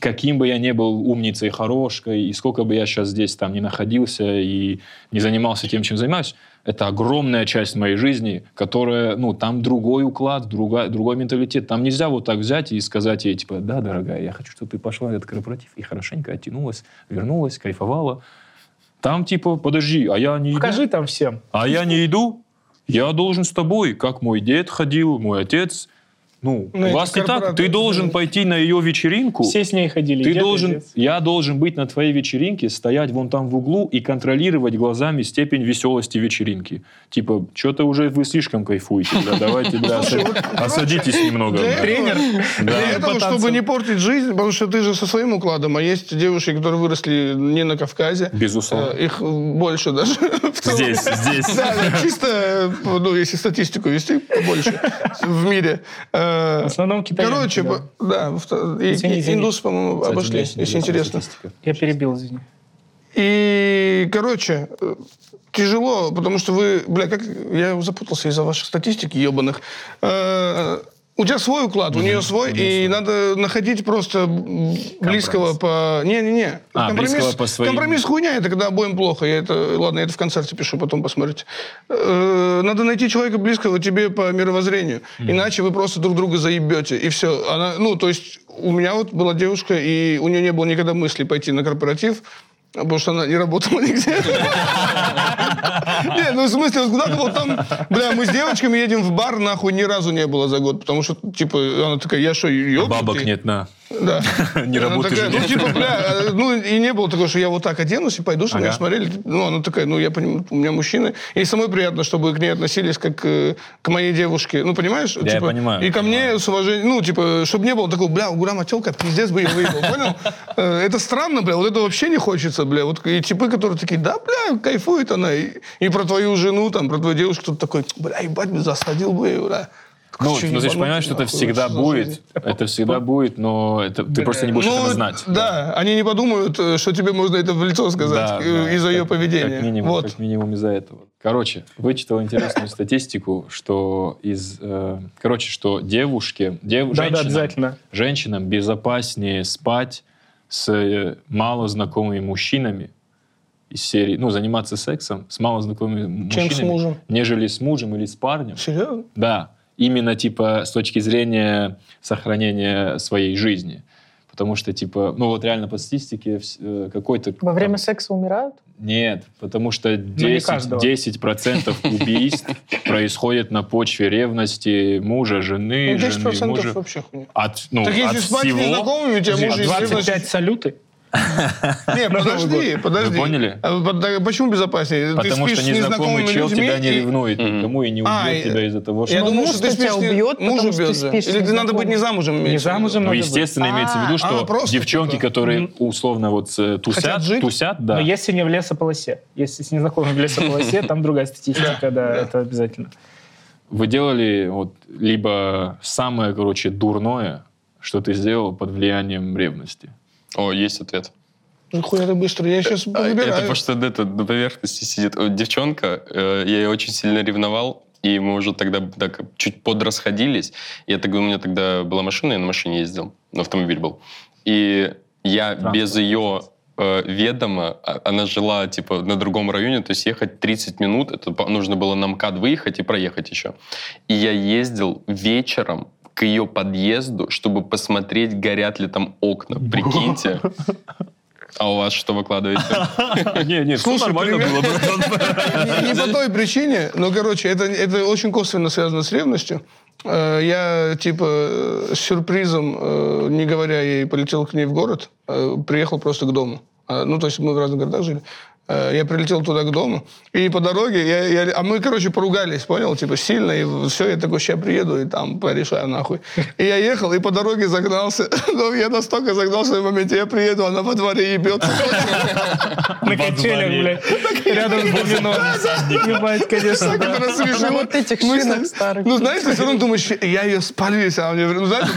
каким бы я ни был умницей, хорошкой, и сколько бы я сейчас здесь не находился и не занимался тем, чем занимаюсь, это огромная часть моей жизни, которая, там другой уклад, другой менталитет. Там нельзя вот так взять и сказать ей, типа, да, дорогая, я хочу, чтобы ты пошла на этот корпоратив и хорошенько оттянулась, вернулась, кайфовала. Там типа, подожди, а я не иду. Покажи там всем. А я не иду, я должен с тобой, как мой дед ходил, мой отец. Вас не так, ты должен пойти на ее вечеринку. Все с ней ходили. Я должен быть на твоей вечеринке, стоять вон там в углу и контролировать глазами степень веселости вечеринки. Типа, что-то уже вы слишком кайфуете. Давайте, осадитесь немного. Тренер. Для этого, чтобы не портить жизнь, потому что ты же со своим укладом, а есть девушки, которые выросли не на Кавказе. Безусловно. Их больше даже. Здесь. Да, чисто, если статистику вести, больше в мире. В основном китайцы. Короче, индусы, по-моему, обошли, если интересно. Я перебил, извини. И, короче, тяжело, потому что вы... Бля, как я запутался из-за ваших статистик ебаных. У тебя свой уклад, у нее свой, и надо находить просто близкого по... Не-не-не. Компромисс хуйня, это когда обоим плохо. Ладно, я это в концерте пишу, потом посмотрите. Надо найти человека близкого тебе по мировоззрению. Иначе вы просто друг друга заебете, и все. То есть у меня вот была девушка, и у нее не было никогда мысли пойти на корпоратив, потому что она не работала нигде. Не, в смысле, вот куда-то вот там... Бля, мы с девочками едем в бар, нахуй, ни разу не было за год, потому что, типа, она такая, я что, ёбнутый? Бабок нет, на. Да. Не работаешь. И не было такого, что я вот так оденусь и пойду, что меня смотрели. Она такая, я понимаю, у меня мужчины. И самой приятно, чтобы к ней относились как к моей девушке. Понимаешь? Я понимаю. И ко мне с уважением, чтобы не было такого, бля, у Гурама тёлка, пиздец бы я выебал, понял? Это странно, бля, вот это вообще не хочется, бля. Вот и типы, которые такие, да, бля, кайфует она. И про твою жену, про твою девушку кто-то такой, бля, ебать, засадил бы ее, бля. Ну, ты же понимаешь, что это всегда будет, но это, ты просто не будешь этого знать. Да, они не подумают, что тебе можно это в лицо сказать из-за ее поведения. Как минимум из-за этого. Короче, вычитал интересную статистику, что женщинам безопаснее спать с малознакомыми мужчинами, из серии, ну, заниматься сексом с малознакомыми мужчинами, с мужем, нежели с мужем или с парнем. Серьезно? Да. Именно, типа, с точки зрения сохранения своей жизни. Потому что, типа, ну, вот реально по статистике какой-то... Во время секса умирают? Нет, потому что 10% убийств происходит на почве ревности мужа, жены, жены, мужа. 10% вообще хуйня. Так если спать незнакомыми, у тебя муж есть ревность. 25 салюты? Не, подожди. Вы поняли? Почему безопаснее? Потому что незнакомый чел тебя не ревнует никому и не убьет тебя из-за того, что... Я думаю, что ты тебя убьет, потому что ты спишь. Или надо быть не замужем. Не замужем надо быть. Ну, естественно, имеется в виду, что девчонки, которые условно вот тусят, да. Но если не в лесополосе. Если с незнакомым в лесополосе, там другая статистика, да, это обязательно. Вы делали вот либо самое, короче, дурное, что ты сделал под влиянием ревности? О, есть ответ. Ну, хуя ты быстро, я сейчас выбираю. Это потому что это на поверхности сидит девчонка, я ее очень сильно ревновал, и мы уже тогда так чуть подрасходились. Я так, у меня тогда была машина, я на машине ездил, на автомобиль был. И я без ее ведома, она жила типа на другом районе, то есть ехать 30 минут, это нужно было на МКАД выехать и проехать еще. И я ездил вечером к ее подъезду, чтобы посмотреть, горят ли там окна. Прикиньте. А у вас что выкладываете? Нет, слушай, нормально было бы. Не по той причине, но, короче, это очень косвенно связано с ревностью. Я, типа, с сюрпризом, не говоря ей, полетел к ней в город, приехал просто к дому. Ну, то есть мы в разных городах жили. Я прилетел туда к дому, и по дороге... А мы, короче, поругались, понял? Типа, сильно, и все, я такой, сейчас приеду, и там порешаю нахуй. И я ехал, и по дороге загнался. Но я настолько загнался в моменте, я приеду, она во дворе ебется. На качелях, блядь. Рядом с Бубином. Ебать, конечно. Она вот этих шинок старых. Ну, знаешь, ты все равно думаешь, я ее спалюсь, а мне... Ну, знаешь,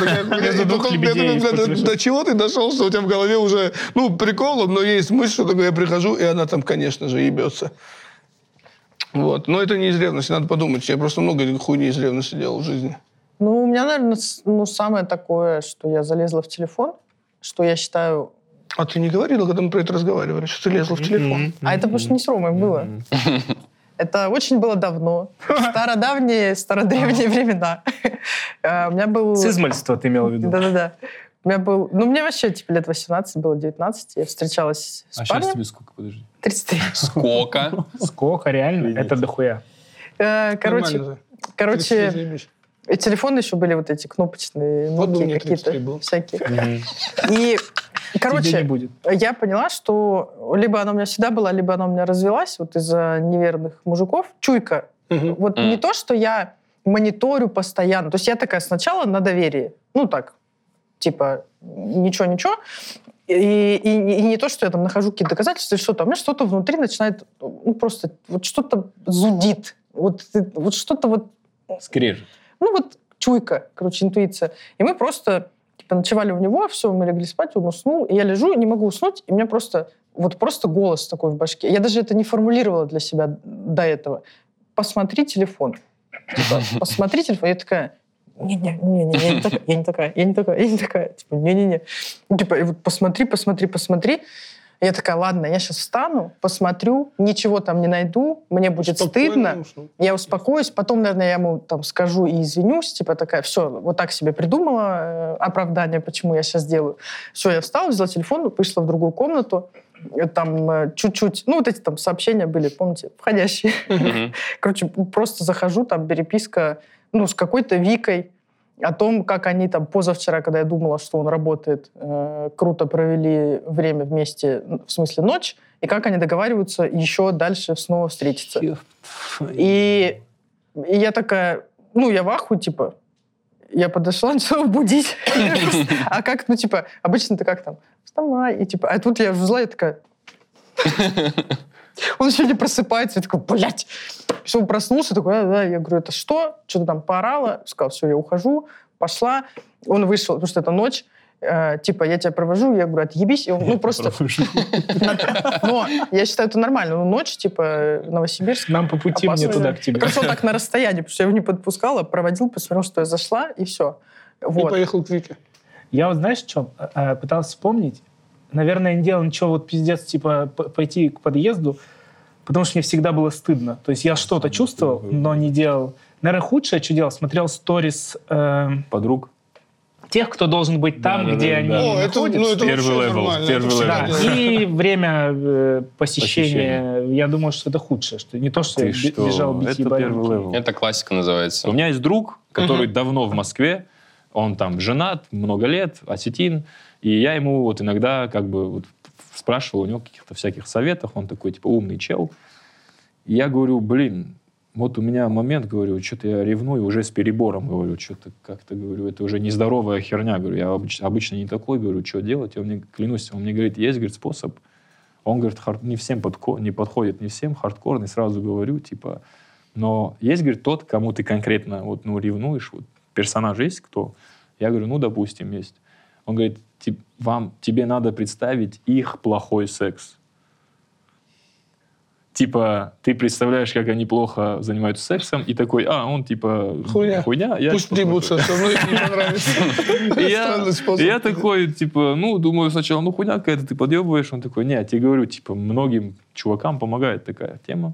до чего ты дошел, что у тебя в голове уже... Ну, приколом, но есть мысль, что такое, я прихожу, и она там, конечно же, ебется. Вот. Но это не из ревности, надо подумать. Я просто много хуйни из ревности делал в жизни. Ну, у меня, наверное, самое такое, что я залезла в телефон, что я считаю... А ты не говорила, когда мы про это разговаривали, что ты лезла в телефон? А это потому что не с Ромой было. Это очень было давно. Стародавние, стародревние времена. У меня был... Сызмальство ты имела в виду? Да-да-да. У меня был... Ну, мне вообще, типа, лет 18, было 19, я встречалась с парнем. А сейчас тебе сколько, подожди? 33. Сколько? Сколько, реально? Это дохуя. Короче, телефоны еще были вот эти кнопочные, Nokia какие-то всякие. И, короче, я поняла, что либо она у меня всегда была, либо она у меня развелась вот из-за неверных мужиков. Чуйка. Вот не то, что я мониторю постоянно. То есть я такая сначала на доверии. Ну, так. Типа, ничего-ничего. И не то, что я там нахожу какие-то доказательства или что-то. У меня что-то внутри начинает, ну, просто вот что-то зудит. Вот что-то вот... Скрежет. Ну, вот чуйка, короче, интуиция. И мы просто, типа, ночевали у него, все, мы легли спать, он уснул. И я лежу, не могу уснуть, и у меня просто голос такой в башке. Я даже это не формулировала для себя до этого. Посмотри телефон. Посмотри телефон. Я такая... Я не такая. Типа, не-не-не. Типа, вот посмотри. Я такая, ладно, я сейчас встану, посмотрю, ничего там не найду, мне будет стыдно, я успокоюсь, потом, наверное, я ему там скажу и извинюсь, типа такая, все, вот так себе придумала оправдание, почему я сейчас делаю. Все, я встала, взяла телефон, вышла в другую комнату, там чуть-чуть, ну, вот эти там сообщения были, помните, входящие. Короче, просто захожу, там переписка, ну, с какой-то Викой о том, как они там позавчера, когда я думала, что он работает, круто провели время вместе, в смысле ночь, и как они договариваются еще дальше снова встретиться. И я такая, ну, я в ахуе, типа, я подошла, начала будить. А как, ну, типа, обычно ты как там, вставай, и типа, а тут я взяла, я такая... Он сегодня просыпается и такой, блядь. Все, он проснулся, такой, да-да. Я говорю, это что? Что-то там поорала. Сказал, все, я ухожу. Пошла. Он вышел, потому что это ночь. Типа, я тебя провожу. Я говорю, отъебись. И он, ну, просто... Но я считаю, это нормально. Ну, ночь, типа, Новосибирск. Нам по пути, мне туда, к тебе. Прошел так на расстоянии, потому что я его не подпускала. Проводил, посмотрел, что я зашла, и все. Вот. И поехал к Вике. Я вот, знаешь, что пытался вспомнить. Наверное, не делал ничего, вот пиздец, типа, пойти к подъезду, потому что мне всегда было стыдно. То есть я что-то чувствовал, но не делал. Наверное, худшее, что делал, смотрел сторис... Подруг. Тех, кто должен быть там, да, где да, они находятся. Ну, это первый левел. Да. И время посещения. Я думал, что это худшее. Что не то, что ты я что? Бежал бить ебаринки. Это классика называется. У меня есть друг, который давно в Москве. Он там женат, много лет, осетин. И я ему вот иногда как бы вот спрашивал у него каких-то всяких советов. Он такой, типа, умный чел. И я говорю, блин, вот у меня момент, говорю, что-то я ревную уже с перебором, говорю, что-то как-то, говорю, это уже нездоровая херня, говорю, я обычно не такой, говорю, что делать? И он мне, клянусь, он мне говорит, есть, говорит, способ. Он, говорит, не всем не подходит, не всем, хардкорный, сразу говорю, типа, но есть, говорит, тот, кому ты конкретно, вот, ну, ревнуешь, вот, персонаж есть кто? Я говорю, ну, допустим, есть. Он говорит, тебе надо представить их плохой секс. Типа, ты представляешь, как они плохо занимаются сексом, и такой, он типа хуйня. Я, пусть требуется, все равно не понравится. Я такой, типа, ну, думаю сначала, ну, хуйня какая-то, ты подъебываешь. Он такой, не, я тебе говорю, типа, многим чувакам помогает такая тема.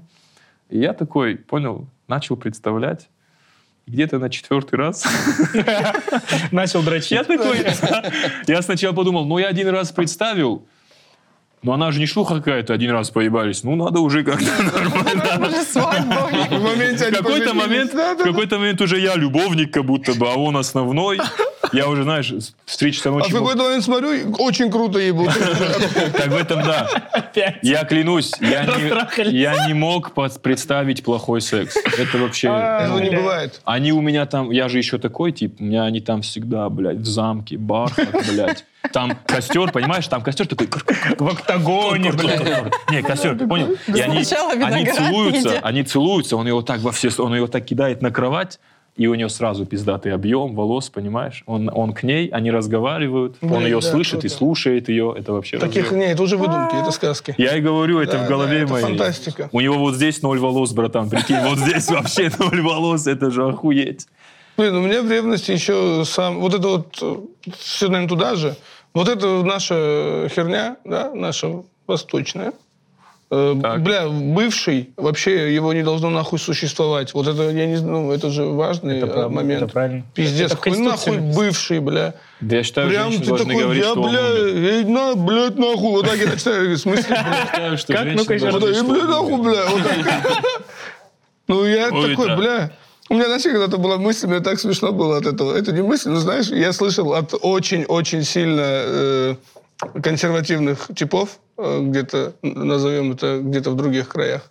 И я такой, понял, начал представлять. Где-то на 4-й раз начал дрочить. Я сначала подумал, ну, я один раз представил, но она же не шлюха какая-то, один раз поебались. Ну, надо уже как-то нормально. В какой-то момент уже я любовник как будто бы, а он основной. Я уже, знаешь, в 3 часа ночи... А в какой-то момент смотрю, очень круто ебут. Так в этом, да. Опять. Я клянусь, я не мог представить плохой секс. Это вообще... Ну, не бывает. Они у меня там... Я же еще такой тип. У меня они там всегда, блядь, в замке, бархат, блядь. Там костер, понимаешь? Там костер такой... В октагоне, блядь. Не, костер, понял? И они целуются. Он его так кидает на кровать. И у нее сразу пиздатый объем волос, понимаешь? Он к ней, они разговаривают, блин, он ее слышит круто. И слушает ее. Это вообще... Таких разъем. Нет, это уже выдумки, это сказки. Я и говорю, это в голове моей. Это фантастика. У него вот здесь 0 волос, братан, прикинь, вот здесь вообще 0 волос, это же охуеть. Блин, у меня в ревности еще сам... Вот это вот, все, наверное, туда же. Вот это наша херня, да, наша восточная. Так. Бля, бывший, вообще его не должно нахуй существовать. Вот это, я не знаю, это же важный момент. Это правильно. Пиздец, какой нахуй бывший, бля. Да я считаю, прям ты такой, говорить, я, бля, эй, на, блядь, нахуй. Вот так я начинаю, в смысле, бля. Как, ну-ка, я нахуй, бля, вот так. Ну, я такой, бля. У меня, знаешь, когда-то была мысль, мне так смешно было от этого. Это не мысль, но, знаешь, я слышал от очень-очень сильно... консервативных типов, где-то, назовем это, где-то в других краях.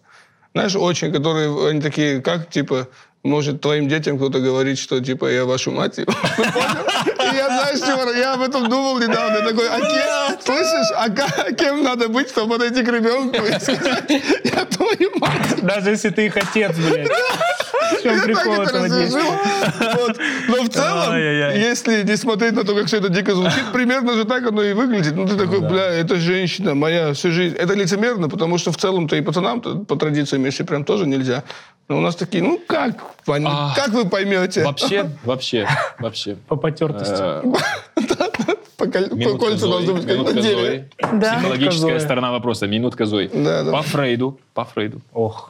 Знаешь, очень, которые, они такие, как, типа, может, твоим детям кто-то говорит, что, типа, я вашу мать, типа, понял? Я, знаешь, чувак, я об этом думал недавно, я такой, слышишь, кем надо быть, чтобы подойти к ребенку и сказать, я твою мать. Даже если ты их отец, блядь. Я так это разрешил. Вот. Но в целом, если не смотреть на то, как все это дико звучит, примерно же так оно и выглядит. Ну ты такой, бля, это женщина моя всю жизнь. Это лицемерно, потому что в целом-то и пацанам-то по традициям, если прям тоже нельзя. Но у нас такие, ну как вы поймете? Вообще. По потертости. По кольцу должно быть как на деле. Психологическая сторона вопроса. Минутка Зои. По Фрейду. Ох,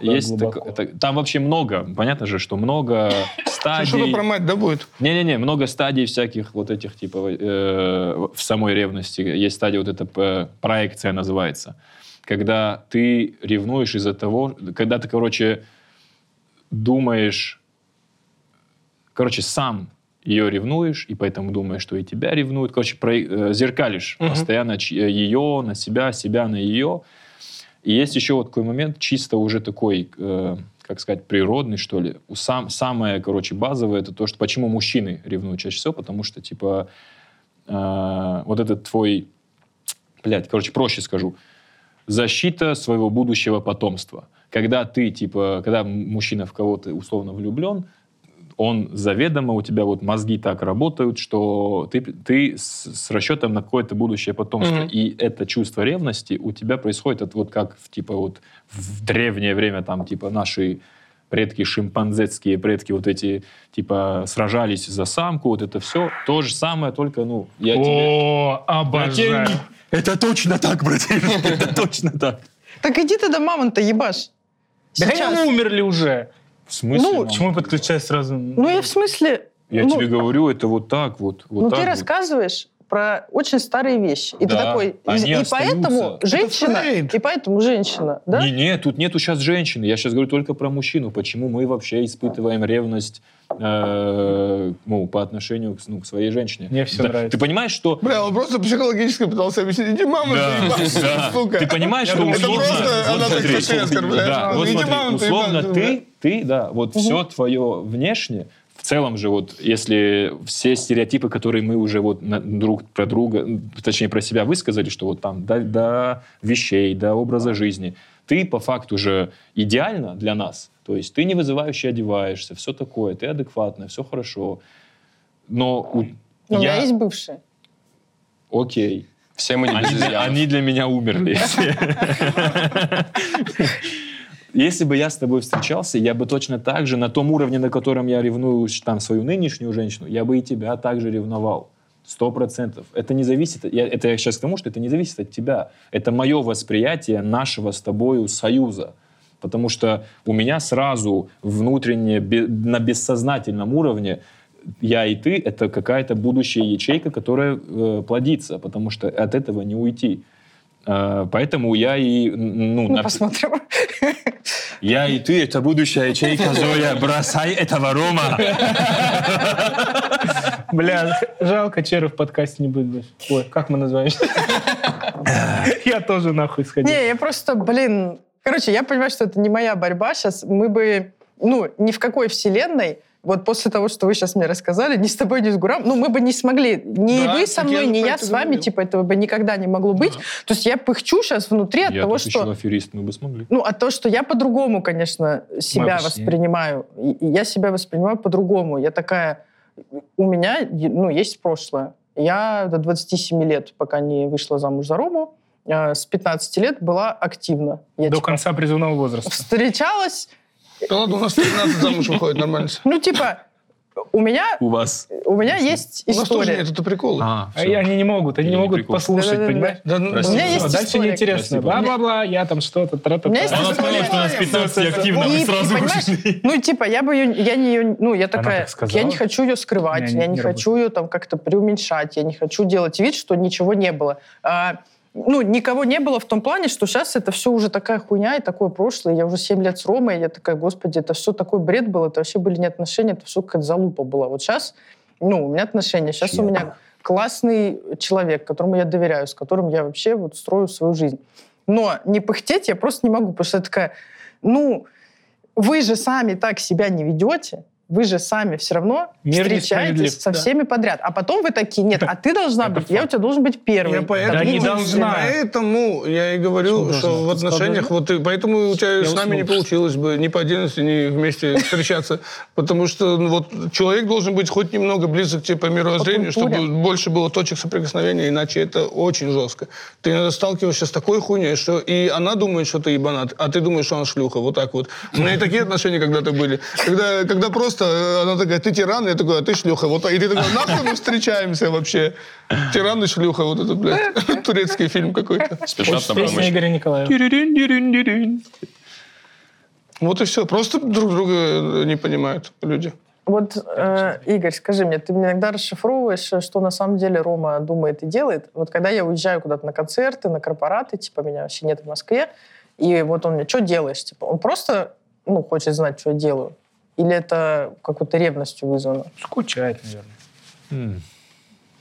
есть такое. Там вообще много, понятно же, что много стадий. Что-то про мать, да, будет? Не-не-не, много стадий всяких вот этих, типа, в самой ревности. Есть стадия, вот эта проекция называется. Когда ты ревнуешь из-за того, когда ты, короче, думаешь, сам ее ревнуешь, и поэтому думаешь, что и тебя ревнуют. Короче, зеркалишь постоянно ее на себя на ее. И есть еще вот такой момент, чисто уже такой, как сказать, природный, что ли. Самое, короче, базовое, это то, что почему мужчины ревнуют чаще всего, потому что, типа, вот этот твой, проще скажу, защита своего будущего потомства. Когда ты, типа, когда мужчина в кого-то условно влюблен, он заведомо, у тебя вот мозги так работают, что ты с расчетом на какое-то будущее потомство. Mm-hmm. И это чувство ревности у тебя происходит, это вот как типа вот в древнее время, там, типа, наши предки, шимпанзетские предки, вот эти, типа, сражались за самку, вот это все. То же самое, только, ну, я тебе... обожаю. Это точно так, братья, это точно так. Так иди ты до мамонта ебашь. Да они умерли уже. В смысле? Ну, почему подключаешь сразу? Ну, я в смысле... Я тебе говорю, это вот так вот. Ну, ты рассказываешь про очень старые вещи. И да, ты такой... И поэтому женщина... Да? Не-не, тут нету сейчас женщины. Я сейчас говорю только про мужчину. Почему мы вообще испытываем ревность по отношению к своей женщине. Мне все нравится. Ты понимаешь, что... Бля, он просто психологически пытался объяснить. Иди мама, ты сука. Ты понимаешь, что условно... Это просто она так вообще оскорбляет. Иди мама, ты... Условно ты, да, вот все твое внешнее... В целом же, вот, если все стереотипы, которые мы уже вот про себя высказали, что вот там до вещей, до образа жизни, ты по факту же идеально для нас. То есть ты не вызывающе одеваешься, все такое, ты адекватно, все хорошо. Но у меня есть бывшие. Окей. Все мы не без изъянов. Они для меня умерли. Если бы я с тобой встречался, я бы точно так же, на том уровне, на котором я ревную там свою нынешнюю женщину, я бы и тебя также ревновал. 100%. Это не зависит... Это я сейчас к тому, что это не зависит от тебя. Это мое восприятие нашего с тобою союза. Потому что у меня сразу внутренне, на бессознательном уровне, я и ты — это какая-то будущая ячейка, которая плодится, потому что от этого не уйти. Поэтому я и... посмотрим. Я и ты — это будущая ячейка, Зоя. Бросай этого Рома. Бля, жалко, Чера в подкасте не будет больше. Ой, как мы называемся? Я тоже нахуй сходил. Не, я просто, блин... Короче, я понимаю, что это не моя борьба сейчас. Мы бы, ни в какой вселенной... Вот после того, что вы сейчас мне рассказали, ни с тобой, ни с Гурам, мы бы не смогли. Вы со мной, ни я с вами, этого бы никогда не могло быть. Да. То есть я пыхчу сейчас внутри от того, что... Я тут еще аферист, мы бы смогли. От того, что я по-другому, конечно, себя воспринимаю. И я себя воспринимаю по-другому. Я такая... У меня, есть прошлое. Я до 27 лет, пока не вышла замуж за Рому, с 15 лет была активна. До конца призывного возраста. Встречалась... Да ладно, у нас 13 замуж выходит, нормально. У меня есть история. У нас тоже нет, это приколы. Они не могут послушать, понимаешь? Дальше неинтересно. Бла-бла-бла, я там что-то, тра-та-та. Она сказала, что у нас 15 активно, мы сразу ушли. Я не хочу ее скрывать, я не хочу ее там как-то преуменьшать, я не хочу делать вид, что ничего не было. Никого не было в том плане, что сейчас это все уже такая хуйня и такое прошлое. Я уже 7 лет с Ромой, и я такая, господи, это все такой бред был, это вообще были не отношения, это все какая-то залупа была. Вот сейчас, у меня отношения, сейчас у меня классный человек, которому я доверяю, с которым я вообще вот строю свою жизнь. Но не пыхтеть я просто не могу, потому что я такая, вы же сами так себя не ведете, вы же сами все равно встречаетесь со всеми подряд. А потом вы такие, нет, а ты должна быть, я у тебя должен быть первый. Поэтому я и говорю, что в отношениях, поэтому у тебя с нами не получилось бы ни по отдельности, ни вместе встречаться. Потому что человек должен быть хоть немного близок по мировоззрению, чтобы больше было точек соприкосновения, иначе это очень жестко. Ты иногда сталкиваешься с такой хуйней, что и она думает, что ты ебанат, а ты думаешь, что она шлюха. Вот так вот. У меня и такие отношения когда-то были. Когда просто она такая, ты тиран, я такой, а ты шлюха. И ты такой, нахуй мы встречаемся вообще? Тиран и шлюха, вот это, блядь, турецкий фильм какой-то. Спешат на помощь. Песня Игоря Николаева. Вот и все. Просто друг друга не понимают люди. Игорь, скажи мне, ты иногда расшифровываешь, что на самом деле Рома думает и делает. Вот когда я уезжаю куда-то на концерты, на корпораты, меня вообще нет в Москве, и он мне, что делаешь? Он просто, хочет знать, что я делаю. Или это какой-то ревностью вызвано? Скучает, наверное.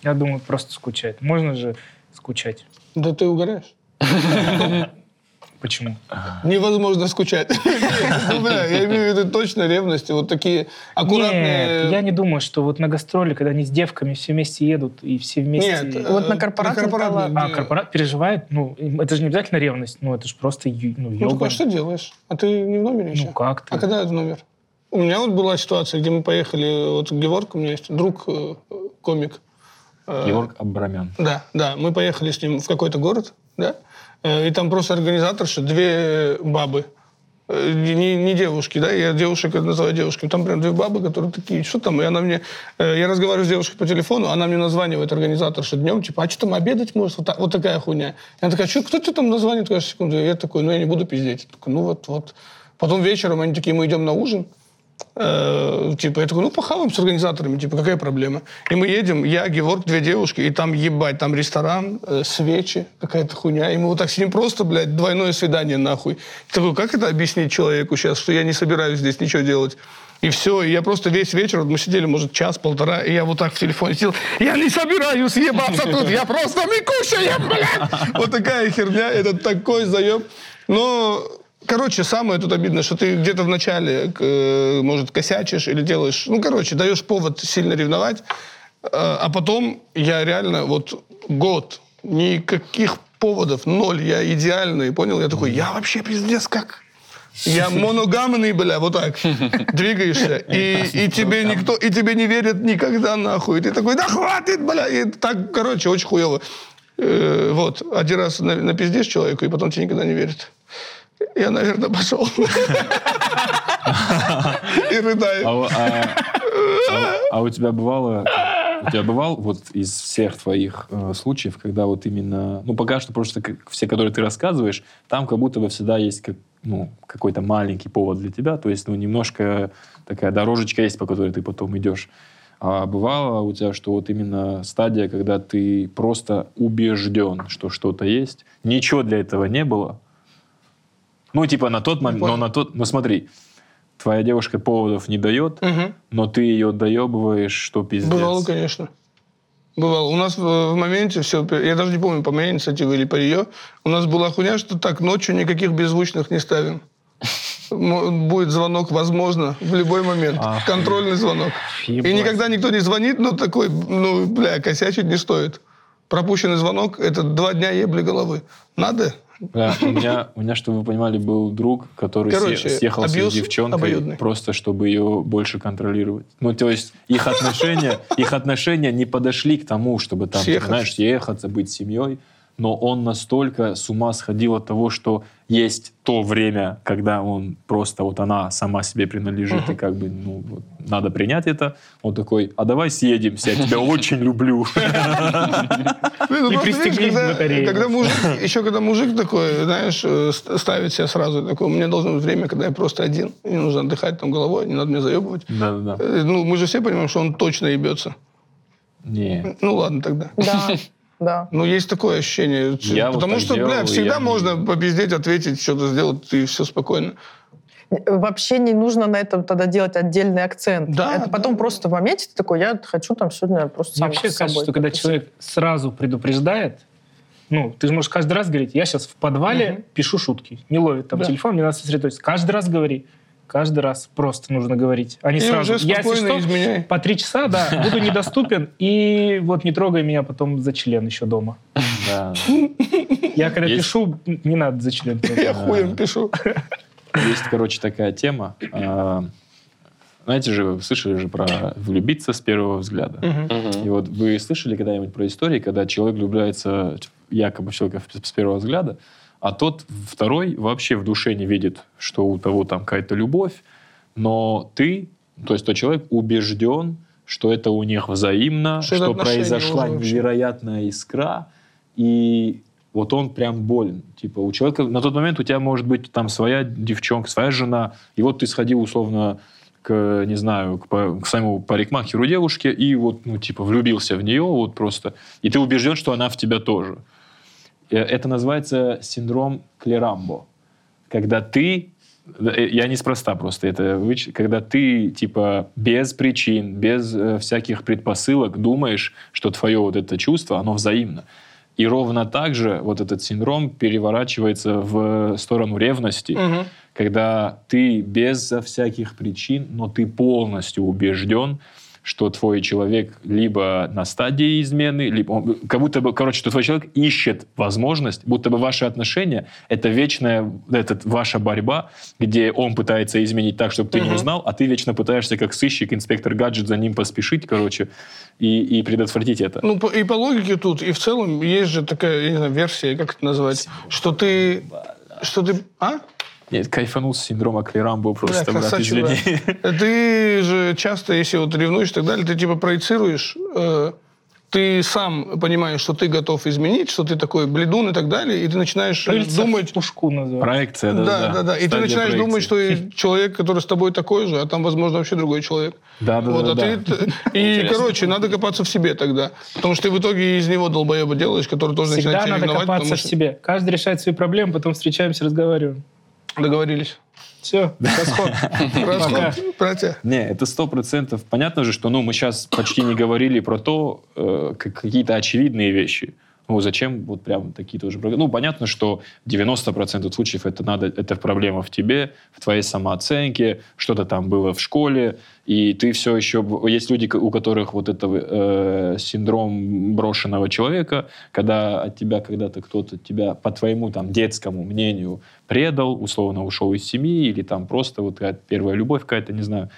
Я думаю, просто скучает. Можно же скучать. Да ты угораешь. Почему? Невозможно скучать. Я имею в виду точно ревность, вот такие аккуратные... Нет, я не думаю, что вот на гастроли, когда они с девками все вместе едут и все вместе... Нет, вот на корпорации... А, корпорат переживает? Ну, это же не обязательно ревность, ну, это же просто йога. Ну, а что делаешь? А ты не в номере еще? Ну, как ты? А когда в номер? У меня вот была ситуация, где мы поехали, вот Георг, у меня есть друг, комик. Георг Абрамян. Да, мы поехали с ним в какой-то город, да? И там просто организаторша, две бабы, не девушки, да, я девушек называю девушками, там прям две бабы, которые такие, что там, и она мне, я разговариваю с девушкой по телефону, она мне названивает организаторша днем, типа, а что там обедать может, вот такая хуйня. И она такая, что, кто тебе там названивает, каждую секунду, и я такой, ну я не буду пиздеть, такой, ну вот. Потом вечером они такие, мы идем на ужин. Типа, я такой, ну, похаваем с организаторами, типа, какая проблема? И мы едем, я, Георг, две девушки, и там, ебать, там ресторан, свечи, какая-то хуйня, и мы вот так сидим просто, блядь, двойное свидание, нахуй. И такой, как это объяснить человеку сейчас, что я не собираюсь здесь ничего делать? И все, и я просто весь вечер, вот мы сидели, может, час-полтора, и я вот так в телефоне сидел, я не собираюсь ебаться тут, я просто микушаю, блядь! Вот такая херня, это такой заеб. Но... Короче, самое тут обидно, что ты где-то в начале, может, косячишь или делаешь... Ну, короче, даешь повод сильно ревновать. А потом я реально вот год, никаких поводов, ноль, я идеальный, понял? Я такой, я вообще пиздец как... Я моногамный, бля, вот так двигаешься, и тебе никто, и тебе не верят никогда, нахуй. И ты такой, да хватит, бля! И так, короче, очень хуёво. Вот, один раз напиздишь человеку, и потом тебе никогда не верят. Я, наверное, пошел. И рыдаю. А у тебя бывало... У тебя бывал вот из всех твоих случаев, когда вот именно... Ну, пока что просто все, которые ты рассказываешь, там как будто бы всегда есть какой-то маленький повод для тебя. То есть, ну, немножко такая дорожечка есть, по которой ты потом идешь. А бывало у тебя, что вот именно стадия, когда ты просто убежден, что что-то есть, ничего для этого не было. Ну, типа, на тот момент, но смотри, твоя девушка поводов не дает, угу. Но ты ее доебываешь, что пиздец. Бывало, конечно. Бывало. У нас в моменте все, я даже не помню, по моей инициативе или по ее, у нас была хуйня, что так, ночью никаких беззвучных не ставим. Будет звонок, возможно, в любой момент. Контрольный звонок. И никогда никто не звонит, но такой, ну, бля, косячить не стоит. Пропущенный звонок, это 2 дня ебли головы. Надо? Да, у меня, чтобы вы понимали, был друг, который съехал с девчонкой обоюдный. Просто, чтобы ее больше контролировать. Ну, то есть их отношения не подошли к тому, чтобы там, знаешь, съехаться, быть семьей, но он настолько с ума сходил от того, что есть то время, когда он просто, вот она сама себе принадлежит, и как бы, ну, вот, надо принять это. Он такой, а давай съедемся, я тебя очень люблю. И пристегнись к батарее. Еще когда мужик такой, знаешь, ставит себя сразу, такой, мне должно быть время, когда я просто один, не нужно отдыхать там головой, не надо меня заебывать. Да. Ну, мы же все понимаем, что он точно ебется. Не. Ну, ладно тогда. Да. Да. Ну, есть такое ощущение. Я потому вот что, делал, бля, всегда можно попиздеть, ответить, что-то сделать, и все спокойно. Вообще не нужно на этом тогда делать отдельный акцент. Да, это потом просто в моменте ты такой, я хочу там сегодня просто сам с собой. Вообще кажется, что когда человек сразу предупреждает, ну, ты же можешь каждый раз говорить, я сейчас в подвале пишу шутки, не ловит там телефон, мне надо сосредоточиться. Каждый раз говори. Каждый раз просто нужно говорить. А не сразу. Я, если что, по 3 часа, да, буду недоступен, и вот не трогай меня потом за член еще дома. Да. Я когда пишу, не надо за член. Я хуем пишу. Есть, короче, такая тема. Знаете же, вы слышали же про влюбиться с первого взгляда. И вот вы слышали когда-нибудь про истории, когда человек влюбляется якобы в человека с первого взгляда, а тот второй вообще в душе не видит, что у того там какая-то любовь, но ты, то есть тот человек убежден, что это у них взаимно, что произошла невероятная искра, и вот он прям болен. Типа у человека на тот момент у тебя может быть там своя девчонка, своя жена, и вот ты сходил условно к своему парикмахеру девушке, и вот, ну, типа, влюбился в нее вот просто, и ты убежден, что она в тебя тоже. Это называется синдром Клерамбо. Когда ты... Я неспроста просто это... Когда ты, типа, без причин, без всяких предпосылок думаешь, что твое вот это чувство, оно взаимно. И ровно так же вот этот синдром переворачивается в сторону ревности, угу. когда ты безо всяких причин, но ты полностью убежден, что твой человек либо на стадии измены, либо он, как будто бы, короче, что твой человек ищет возможность, будто бы ваши отношения — это вечная ваша борьба, где он пытается изменить так, чтобы ты не узнал, а ты вечно пытаешься, как сыщик, инспектор гаджет, за ним поспешить, короче, и предотвратить это. Ну, и по логике тут, и в целом есть же такая, я не знаю, версия, как это назвать, что ты... А? Нет, кайфанул с синдрома Клерамбо просто, брат, извини. Да. Ты же часто, если вот ревнуешь и так далее, ты типа проецируешь, ты сам понимаешь, что ты готов изменить, что ты такой бледун и так далее, и ты начинаешь думать... Пушку называют. Проекция, да. Да. И ты начинаешь проекции. Думать, что человек, который с тобой такой же, а там, возможно, вообще другой человек. И, короче, надо копаться в себе тогда. Потому что ты в итоге из него долбоеба делаешь, который тоже всегда начинает тебя ревновать. Всегда надо копаться в себе. Каждый решает свои проблемы, потом встречаемся, разговариваем. Договорились. Все, расход. Братья. Не, это 100%. Понятно же, что мы сейчас почти не говорили про то, какие-то очевидные вещи. Зачем вот прям такие тоже... Понятно, что 90% случаев это проблема в тебе, в твоей самооценке, что-то там было в школе, и ты все еще... Есть люди, у которых вот это синдром брошенного человека, когда от тебя когда-то кто-то тебя по твоему там детскому мнению предал, условно ушел из семьи, или там просто вот какая-то первая любовь какая-то, не знаю...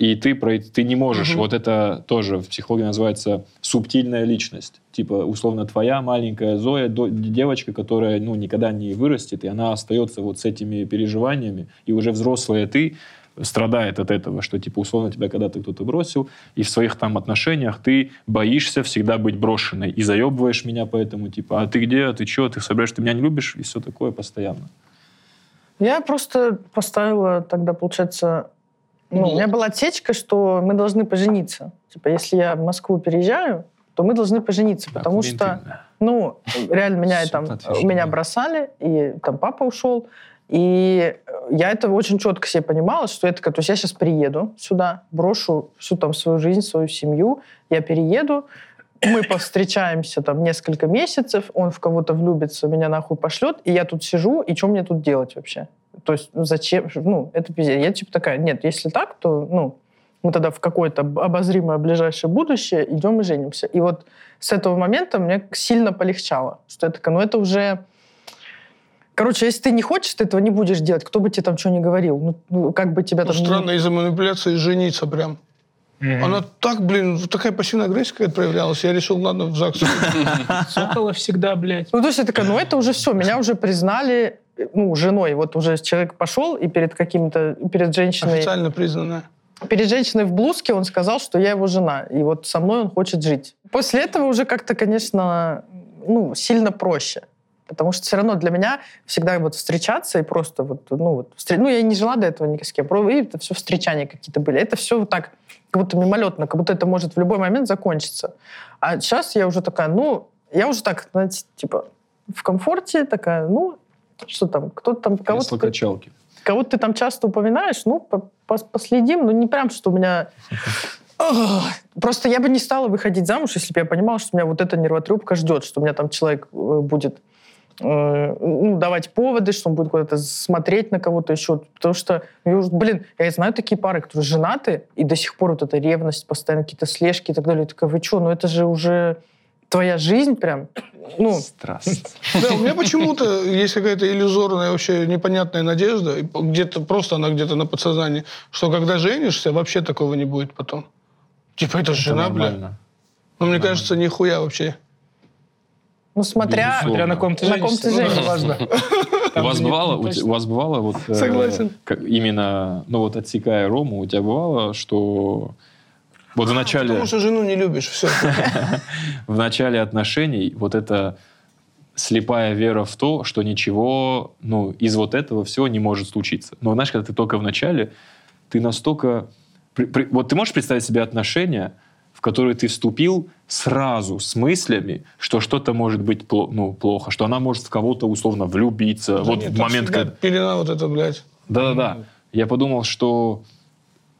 И ты не можешь. Вот это тоже в психологии называется субтильная личность. Типа, условно, твоя маленькая Зоя, девочка, которая никогда не вырастет, и она остается вот с этими переживаниями. И уже взрослая ты страдает от этого, что, типа, условно, тебя когда-то кто-то бросил, и в своих там отношениях ты боишься всегда быть брошенной. И заебываешь меня поэтому, типа, а ты где, а ты че, ты собираешься, ты меня не любишь, и все такое постоянно. Я просто поставила тогда, получается... У меня была отсечка, что мы должны пожениться. Типа, если я в Москву переезжаю, то мы должны пожениться, да, потому что, реально меня бросали, и там папа ушел. И я это очень четко себе понимала, что то есть я сейчас приеду сюда, брошу всю там свою жизнь, свою семью, я перееду, мы повстречаемся там несколько месяцев, он в кого-то влюбится, меня нахуй пошлет, и я тут сижу, и что мне тут делать вообще? То есть зачем? Это пиздец. Я типа такая, нет, если так, то, мы тогда в какое-то обозримое ближайшее будущее идем и женимся. И вот с этого момента мне сильно полегчало, что я такая, это уже... Короче, если ты не хочешь, ты этого не будешь делать, кто бы тебе там что ни говорил. Как бы тебя там... Странно, из-за манипуляции жениться прям. Mm-hmm. Она так, такая пассивная агрессия какая-то проявлялась. Я решил, ладно, в ЗАГС. Сокола всегда, блядь. То есть я такая, это уже все, меня уже признали... женой. Вот уже человек пошел, и перед женщиной... Официально признанная. Перед женщиной в блузке он сказал, что я его жена, и вот со мной он хочет жить. После этого уже как-то, конечно, сильно проще. Потому что все равно для меня всегда вот встречаться и просто я не жила до этого ни с кем. И это все встречания какие-то были. Это все вот так, как будто мимолетно, как будто это может в любой момент закончиться. А сейчас я уже такая, я уже так, знаете, типа в комфорте такая, что там, кто-то там... Кого-то ты там часто упоминаешь, последим, не прям, что у меня... Просто я бы не стала выходить замуж, если бы я понимала, что меня вот эта нервотрепка ждет, что у меня там человек будет давать поводы, что он будет куда-то смотреть на кого-то еще. Потому что, я знаю такие пары, которые женаты, и до сих пор вот эта ревность, постоянно какие-то слежки и так далее. Я такая, вы что, это же уже... Твоя жизнь прям, Страсть. Да, у меня почему-то есть какая-то иллюзорная, вообще непонятная надежда, где-то просто она где-то на подсознании, что когда женишься, вообще такого не будет потом. Типа, это жена, бля. Ну, мне кажется, нихуя вообще. Смотря на ком ты женишься. У вас бывало, вот... Согласен. Именно, отсекая Рому, у тебя бывало, что... Вот в начале... Потому что жену не любишь, все. В начале отношений вот эта слепая вера в то, что ничего из вот этого всего не может случиться. Но знаешь, когда ты только в начале, ты настолько... Вот ты можешь представить себе отношения, в которые ты вступил сразу с мыслями, что что-то может быть плохо, что она может в кого-то условно влюбиться. Да вот нет, в момент, когда... Пелена вот эта, блядь. Да. Я подумал, что...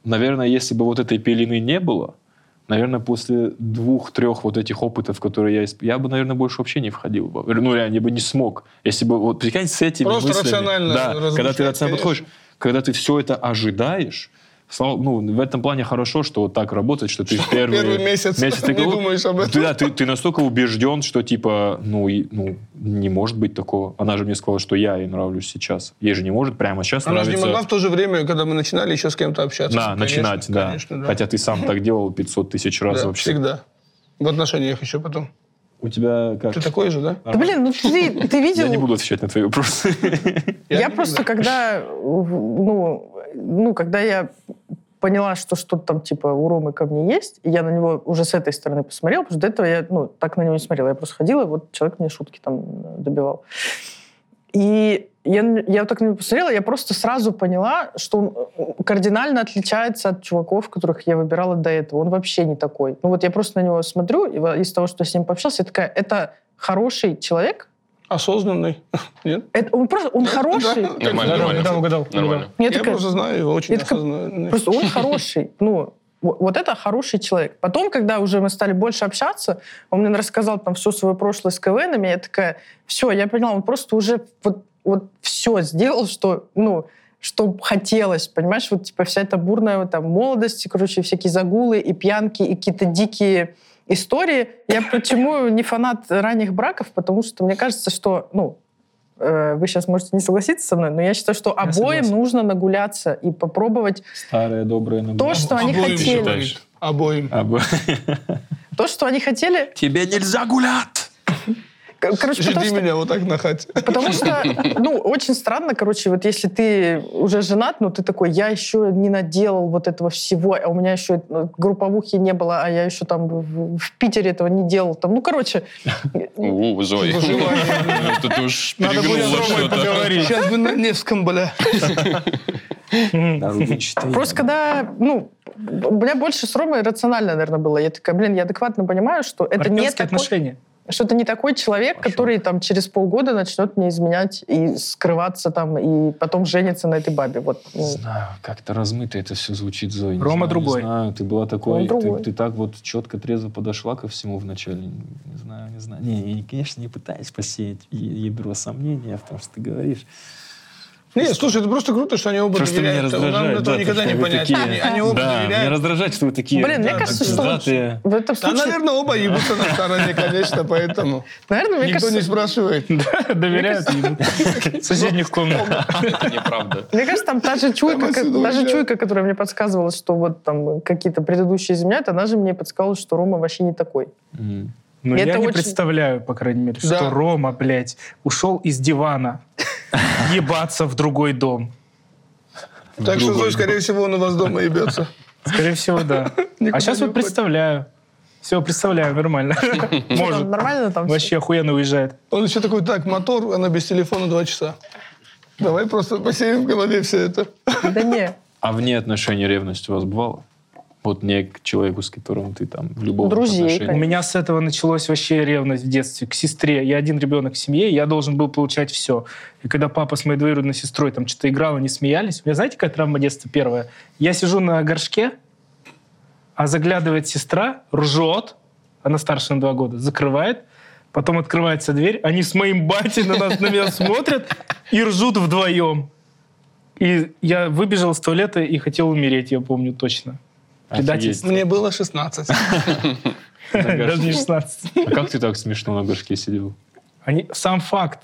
Наверное, если бы вот этой пелены не было, наверное, после 2-3 вот этих опытов, которые я испытал, я бы, наверное, больше вообще не входил бы. Ну, реально, я бы не смог. Если бы, вот, прикинь, с этими просто мыслями... Просто рационально. Да, когда ты рационально подходишь, когда ты все это ожидаешь, ну, в этом плане хорошо, что вот так работать, что ты в первый месяц ты не думаешь об этом. Да, ты настолько убежден, что типа, ну, не может быть такого. Она же мне сказала, что я ей нравлюсь сейчас. Ей же не может прямо сейчас нравиться. Она же не могла в то же время, когда мы начинали еще с кем-то общаться. Да, начинать, да. Хотя ты сам так делал 500 тысяч раз вообще. Всегда. В отношениях еще потом. У тебя как? Ты такой же, да? Да блин, ну ты видел... Я не буду отвечать на твои вопросы. Я просто, когда... Ну, когда я поняла, что что-то там типа у Ромы ко мне есть, и я на него уже с этой стороны посмотрела, потому что до этого я так на него не смотрела. Я просто ходила, и вот человек мне шутки там добивал. И я вот так на него посмотрела, я просто сразу поняла, что он кардинально отличается от чуваков, которых я выбирала до этого. Он вообще не такой. Ну вот я просто на него смотрю, и из того, что я с ним пообщалась, я такая, это хороший человек, осознанный. Нет? Он хороший. Нормально. Да, угадал. Нормально. Я просто знаю его очень осознанный. Просто он хороший. Ну, вот это хороший человек. Потом, когда уже мы стали больше общаться, он мне рассказал там всю свою прошлое с КВНами, я такая, все, я поняла, он просто уже вот все сделал, что хотелось, понимаешь? Вот типа вся эта бурная там молодость, короче, всякие загулы и пьянки, и какие-то дикие истории. Я почему не фанат ранних браков, потому что мне кажется, что, вы сейчас можете не согласиться со мной, но я считаю, что я обоим согласен. Нужно нагуляться и попробовать старые, добрые нагуляться. То, что они хотели. Обоим. То, что они хотели. Тебе нельзя гулять! Короче, жди потому, меня что... вот так нахать. Потому что, очень странно, короче, вот если ты уже женат, но ты такой, я еще не наделал вот этого всего, а у меня еще групповухи не было, а я еще там в Питере этого не делал. Там, О, Зоя. Ты уж перегнула что-то. Сейчас бы на Невском, бля. Просто когда, у меня больше с Ромой рационально, наверное, было. Я такая, блин, я адекватно понимаю, что это не такое... Что это не такой человек, Пошел. Который там через полгода начнет мне изменять и скрываться там, и потом женится на этой бабе. Вот. Не знаю, как-то размыто это все звучит, Зоя. Рома другой. Не знаю, ты была такой, ты так вот четко, трезво подошла ко всему вначале. Не знаю. Не, конечно, не пытаюсь посеять ядро сомнения в том, что ты говоришь. Нет, слушай, это просто круто, что они оба доверяют. Нам этого никогда не понять. Они оба доверяют. Да, меня раздражает, что вы такие... Блин, мне кажется, что... в этом случае... наверное, оба ебутся на стороне, конечно, поэтому... Никто не спрашивает. Доверяют ебутся. Соседних комнат. Неправда. Мне кажется, там та же чуйка, которая мне подсказывала, что вот там какие-то предыдущие изменяют, она же мне подсказывала, что Рома вообще не такой. Ну, я не представляю, по крайней мере, что Рома, блядь, ушел из дивана ебаться в другой дом. Так что, Зой, скорее всего, он у вас дома ебется. Скорее всего, да. А сейчас вот представляю. Все, представляю, нормально. Может. Нормально там? Вообще охуенно уезжает. Он еще такой, так, мотор, она без телефона 2 часа. Давай просто посеем в голове все это. Да не. А вне отношений ревность у вас бывала? Вот не к человеку, с которым ты там в любом отношении. У меня с этого началась вообще ревность в детстве. К сестре. Я один ребенок в семье, я должен был получать все. И когда папа с моей двоюродной сестрой там что-то играл, они смеялись. У меня, знаете, какая травма детства первая? Я сижу на горшке, а заглядывает сестра, ржет, она старше на 2 года, закрывает, потом открывается дверь, они с моим батей на меня смотрят и ржут вдвоем. И я выбежал из туалета и хотел умереть, я помню точно. Предательство. Мне было 16. Даже не 16. А как ты так смешно на горшке сидел? Сам факт.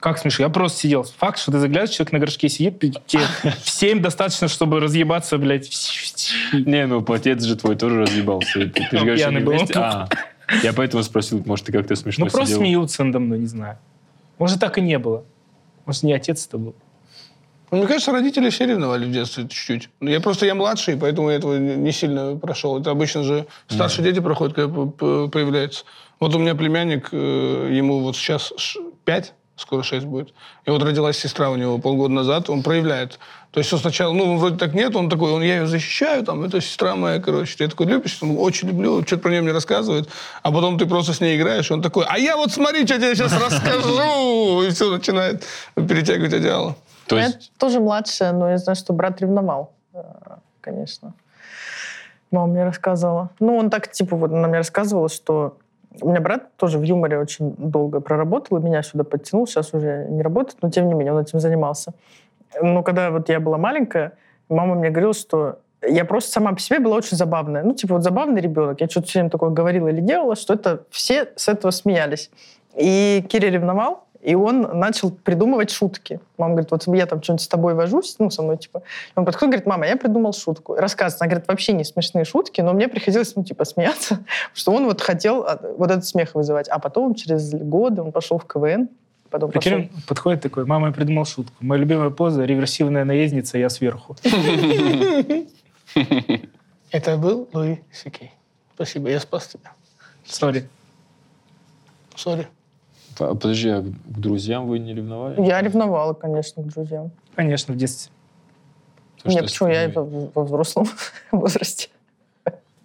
Как смешно? Я просто сидел. Факт, что ты заглядываешь, человек на горшке сидит, тебе всем достаточно, чтобы разъебаться, блядь. Не, отец же твой тоже разъебался. Ты же говоришь, что не вместе. Я поэтому спросил, может, ты как-то смешно сидел? Ну, просто смеются надо мной, не знаю. Может, так и не было. Может, не отец это был. Мне кажется, родители все ревновали в детстве чуть-чуть. Я младший, поэтому я этого не сильно прошел. Это обычно же старшие дети проходят, когда появляются. Вот у меня племянник, ему вот сейчас 5, скоро 6 будет. И вот родилась сестра у него полгода назад, он проявляет. То есть он сначала, вроде так нет, он такой, я ее защищаю, там, это сестра моя, короче. Ты такой, любишь? Он очень люблю, что-то про нее мне рассказывает. А потом ты просто с ней играешь, и он такой, а я вот смотри, что я тебе сейчас расскажу! И все начинает перетягивать одеяло. Я тоже младшая, но я знаю, что брат ревновал, конечно. Мама мне рассказывала. Ну, он так, типа, вот она мне рассказывала, что... У меня брат тоже в юморе очень долго проработал, и меня сюда подтянул, сейчас уже не работает, но тем не менее он этим занимался. Но когда вот я была маленькая, мама мне говорила, что я просто сама по себе была очень забавная. Ну, типа, вот забавный ребенок. Я что-то все время такое говорила или делала, что это все с этого смеялись. И Киря ревновал, и он начал придумывать шутки. Мама говорит, вот я там что-нибудь с тобой вожусь, ну, со мной, типа. Он подходит, говорит, мама, я придумал шутку. Рассказывает. Она говорит, вообще не смешные шутки, но мне приходилось, ну, типа, смеяться, что он вот хотел вот этот смех вызывать. А потом, через годы, он пошел в КВН. Прикинь, подходит такой, мама, я придумал шутку. Моя любимая поза, реверсивная наездница, я сверху. Это был Луи Сикей. Спасибо, я спас тебя. Сори. Подожди, а к друзьям вы не ревновали? Я ревновала, конечно, к друзьям. Конечно, в детстве. Нет, почему? Я во взрослом возрасте.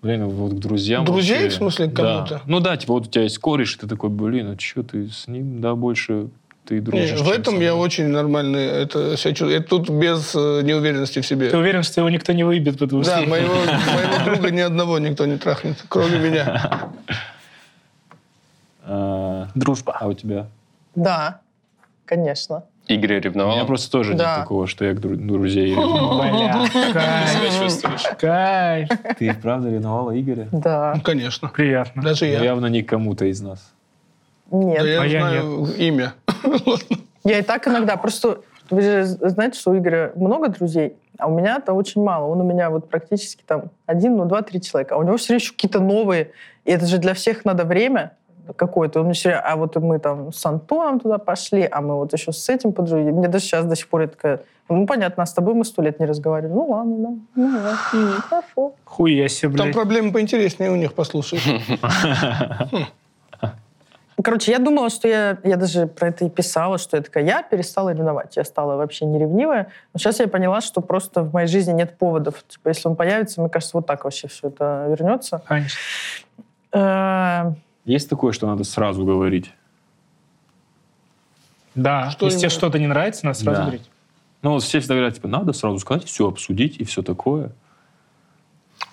Блин, вот к друзьям... Друзей, в смысле, к кому-то? Да. Ну да, типа вот у тебя есть кореш, и ты такой, блин, а что ты с ним, да, больше ты дружишь. Нет, в этом я очень нормально это себя чувствую. Это тут без неуверенности в себе. Ты уверен, что его никто не выебет? Потому что... Да, моего друга ни одного никто не трахнет, кроме меня. Дружба. А у тебя? Да, конечно. Игорь ревновал? У меня просто тоже нет такого, что я к друзей ревновал. Бля, кайф. Кайф. Ты правда ревновала Игоря? Да. Ну, конечно. Приятно. Даже я. Явно не кому-то из нас. Нет. Да я знаю имя. Я и так иногда просто... Вы же знаете, что у Игоря много друзей, а у меня-то очень мало. Он у меня вот практически там один, ну, 2-3 человека. А у него все еще какие-то новые. И это же для всех надо время... какой-то. Он все, а вот мы там с Антоном туда пошли, а мы вот еще с этим подружились. Мне даже сейчас до сих пор я такая, ну, понятно, а с тобой мы 100 лет не разговаривали. Ну, ладно, да. Ну, ладно, хорошо. Хуя себе, блядь. Там проблемы поинтереснее у них, послушай. Короче, я думала, что я даже про это и писала, что я такая, я перестала ревновать, я стала вообще не ревнивая. Но сейчас я поняла, что просто в моей жизни нет поводов. Типа, если он появится, мне кажется, вот так вообще все это вернется. Конечно. Есть такое, что надо сразу говорить? Да. Что если тебе что-то не нравится, надо сразу говорить. Ну, вот все всегда говорят, типа, надо сразу сказать, все обсудить и все такое.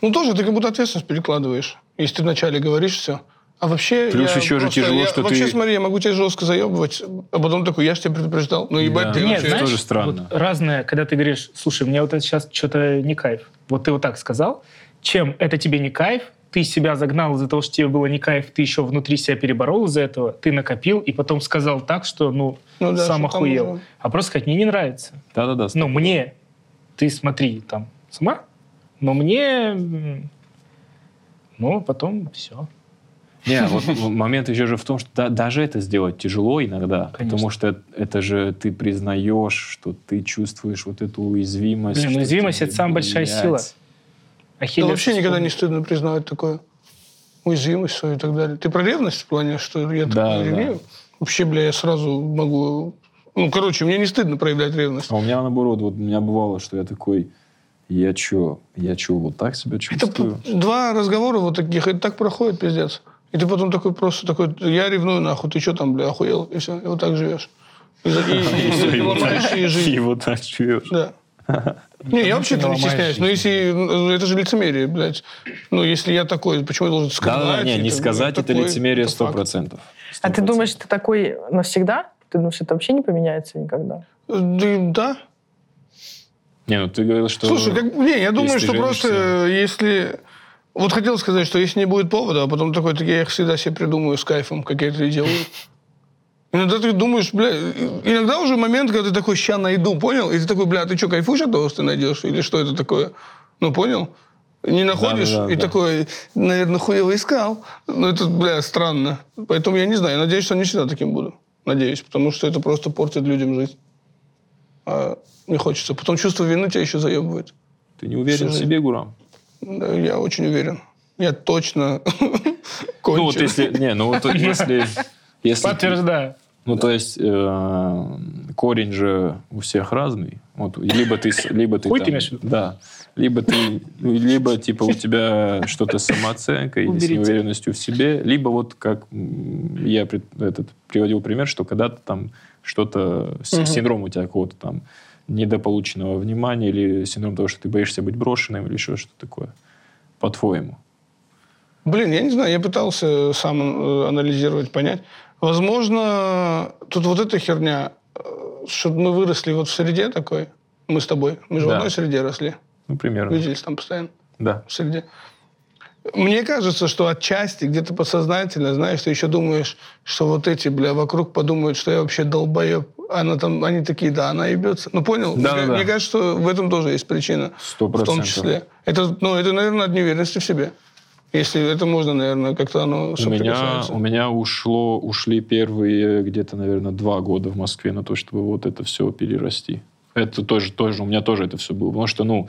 Ну, тоже ты как будто ответственность перекладываешь, если ты вначале говоришь все. А вообще... Плюс еще же тяжело, что ты... Вообще, смотри, я могу тебя жестко заебывать, а потом такой, я же тебя предупреждал. Ну, ебать, ты вообще... Нет, тоже странно. Разное, когда ты говоришь, слушай, мне вот это сейчас что-то не кайф. Вот ты вот так сказал. Чем это тебе не кайф, ты себя загнал из-за того, что тебе было не кайф, ты еще внутри себя переборол из-за этого, ты накопил и потом сказал так, что, ну да, сам охуел. Да. А просто сказать, мне не нравится. Да-да-да. Ну, мне, ты смотри там сама, но мне, ну, потом все. Не, вот момент еще же в том, что даже это сделать тяжело иногда, потому что это же ты признаешь, что ты чувствуешь вот эту уязвимость. Блин, уязвимость — это самая большая сила. Да вообще никогда не стыдно признавать такое. Уязвимость свою и так далее. Ты про ревность в плане, что я так не ревную? Вообще, бля, я сразу могу... Ну, короче, мне не стыдно проявлять ревность. А у меня наоборот, вот у меня бывало, что я такой... Я чё, вот так себя чувствую? Это два разговора вот таких, это так проходит, пиздец. И ты потом такой просто такой, я ревную нахуй, ты чё там, бля, охуел? И все, и вот так живешь. И ломаешь ей жизнь. И вот так живешь. Да. Не, я вообще-то не стесняюсь. Но если... Это же лицемерие, блядь. Ну, если я такой, почему я должен сказать? Да, не сказать, это лицемерие 100%. А ты думаешь, ты такой навсегда? Ты думаешь, это вообще не поменяется никогда? Да. Не, ну ты говорил, что... Слушай, я думаю, что просто если... Вот хотел сказать, что если не будет повода, а потом такой, так я их всегда себе придумаю с кайфом, как я это делаю. Иногда ты думаешь, бля, иногда уже момент, когда ты такой, ща найду, понял? И ты такой, бля, ты что, кайфуешь от того, что ты найдешь? Или что это такое? Ну, понял? Не находишь, да. Такой, наверное, хуево искал. Ну, это, бля, странно. Поэтому я не знаю. Я надеюсь, что не всегда таким буду. Надеюсь, потому что это просто портит людям жизнь. А не хочется. Потом чувство вины тебя еще заебывает. Ты не уверен в себе, Гурам? Да, я очень уверен. Я точно кончен. Ну, вот если... Не, ну, вот если... Подтверждаю. Ну, да. То есть корень же у всех разный. Вот, либо ты там, да. Либо типа у тебя что-то с самооценкой или с неуверенностью в себе. Либо вот как я приводил пример, что когда-то там что-то, синдром у тебя какого-то там недополученного внимания или синдром того, что ты боишься быть брошенным или еще что-то такое. по-твоему? Блин, я не знаю, я пытался сам анализировать, понять. Возможно, тут вот эта херня, что мы выросли вот в среде такой, мы с тобой, мы же в одной среде росли. Ну, примерно. Виделись там постоянно. Да. В среде. Мне кажется, что отчасти, где-то подсознательно, знаешь, ты еще думаешь, что вот эти, бля, вокруг подумают, что я вообще долбоеб. Она там, они такие, да, она ебется. Ну, понял? Да, мне, да. Мне кажется, что в этом тоже есть причина. 100%. В том числе. Это, ну, это, наверное, от неуверенности в себе. Если это можно, наверное, как-то оно соприкасается. У меня ушли первые где-то, наверное, 2 года в Москве на то, чтобы вот это все перерасти. Это тоже у меня тоже это все было. Потому что, ну,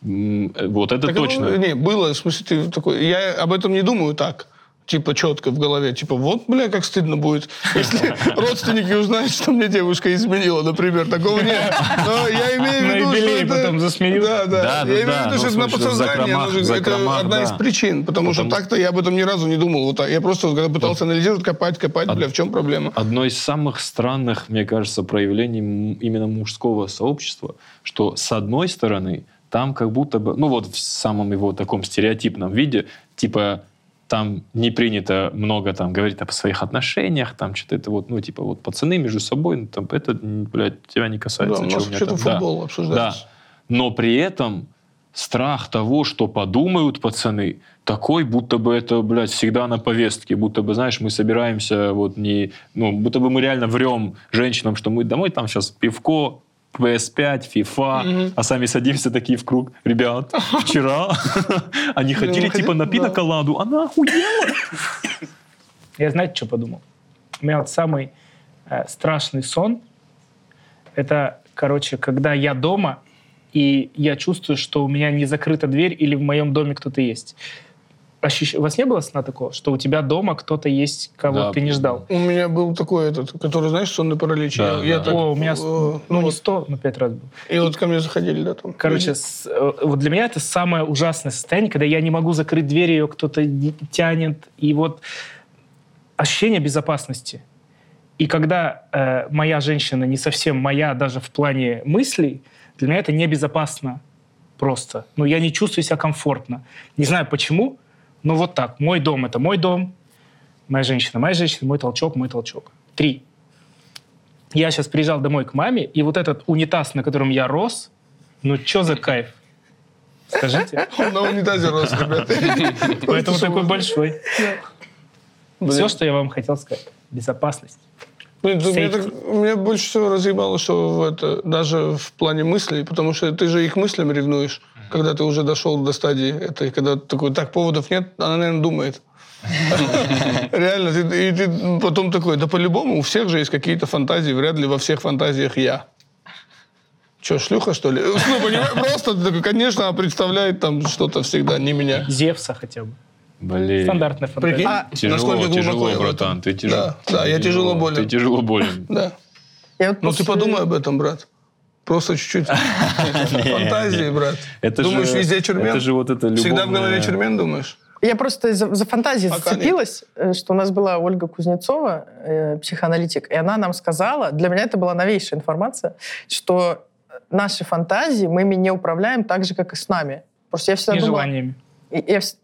вот это так, точно. Ну, не, было, в смысле, ты такой... Я об этом не думаю так, типа, четко в голове. Типа, вот, бля, как стыдно будет, если родственники узнают, что мне девушка изменила, например. Такого нет. Но я имею в виду, что это... потом засмеял. Да. Я имею в виду, что это на подсознание. Это одна из причин. Потому что так-то я об этом ни разу не думал. Я просто пытался анализировать, копать, бля, в чем проблема. Одно из самых странных, мне кажется, проявлений именно мужского сообщества, что, с одной стороны... Там как будто бы, ну вот в самом его таком стереотипном виде, типа там не принято много там говорить о своих отношениях, там что-то это вот, ну типа вот пацаны между собой, ну, там это, блядь, тебя не касается. Да, у нас вообще-то футбол обсуждается. Да, но при этом страх того, что подумают пацаны, такой, будто бы это, блядь, всегда на повестке, будто бы, знаешь, мы собираемся вот не, ну будто бы мы реально врем женщинам, что мы домой там сейчас пивко, PS5, FIFA, а сами садимся такие в круг. Ребят, вчера они хотели типа на пиноколаду, она охуела. Я знаете, что подумал? У меня вот самый страшный сон, это, короче, когда я дома, и я чувствую, что у меня не закрыта дверь, или в моем доме кто-то есть. У вас не было сна такого, что у тебя дома кто-то есть, кого ты не ждал? У меня был такой этот, который, знаешь, сонный паралич. Да, я так, у меня, не 100, но 5 раз был. И вот ко мне заходили, да, там. Короче, вот для меня это самое ужасное состояние, когда я не могу закрыть дверь, ее кто-то тянет. И вот ощущение безопасности. И когда моя женщина не совсем моя, даже в плане мыслей, для меня это небезопасно просто. Ну, я не чувствую себя комфортно. Не знаю, почему. Ну, вот так. Мой дом — это мой дом, моя женщина, мой толчок, мой толчок. 3. Я сейчас приезжал домой к маме, и вот этот унитаз, на котором я рос, ну, чё за кайф? Скажите. Он на унитазе рос, ребята. Поэтому такой большой. Все, что я вам хотел сказать. Безопасность. Меня больше всего разъебало, что это, даже в плане мыслей, потому что ты же их мыслям ревнуешь, когда ты уже дошел до стадии этой, когда такой, так, поводов нет, она, наверное, думает. Реально, и ты потом такой, да по-любому у всех же есть какие-то фантазии, вряд ли во всех фантазиях я. Че, шлюха, что ли? Ну, понимаешь, просто, конечно, она представляет там что-то всегда, не меня. Зевса хотя бы. Блин. Стандартная фантазия. Тяжело, братан, ты тяжело. Да, я тяжело болен. Ты тяжело болен. Да. Ну, ты подумай об этом, брат. Просто чуть-чуть фантазии, брат. Думаешь, везде Чермен? Всегда в голове Чермен думаешь? Я просто за фантазии зацепилась, что у нас была Ольга Кузнецова, психоаналитик, и она нам сказала, для меня это была новейшая информация, что наши фантазии, мы ими не управляем так же, как и с нами. Просто я всегда думала... И желаниями.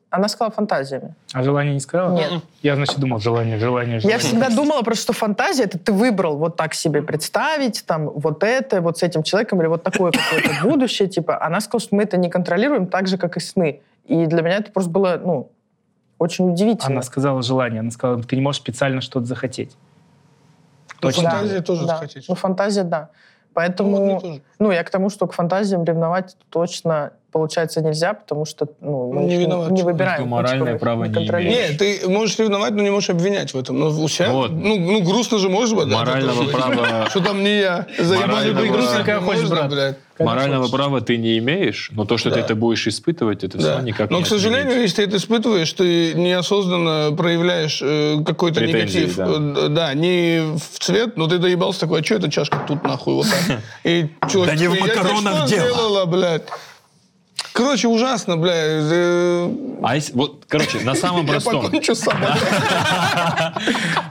Она сказала фантазиями. А желание не сказала? Нет. Я, значит, думал, желание. Я всегда думала просто, что фантазия — это ты выбрал вот так себе представить, там, вот это, вот с этим человеком, или вот такое какое-то будущее, типа. Она сказала, что мы это не контролируем так же, как и сны. И для меня это просто было, ну, очень удивительно. Она сказала желание, она сказала, ты не можешь специально что-то захотеть. Точно. Фантазия тоже захотеть. Ну, фантазия, да. Поэтому, ну, я к тому, что к фантазиям ревновать точно, получается, нельзя, потому что, ну, мы не выбираем. Моральное право не имеешь. Нет, ты можешь ревновать, но не можешь обвинять в этом. Но у себя, вот. Ну, грустно же можешь быть. Морального права... Что там не я? Заебали грустненькая хочешь, блядь. Морального права ты не имеешь, но то, что ты это будешь испытывать, это все никак не... Но, к сожалению, если ты это испытываешь, ты неосознанно проявляешь какой-то негатив. Да, не в цвет, но ты доебался такой, а что эта чашка тут нахуй вот так? Да не в макаронах дело. Короче, ужасно, бля. Вот, короче, на самом простом... Я покончу сам.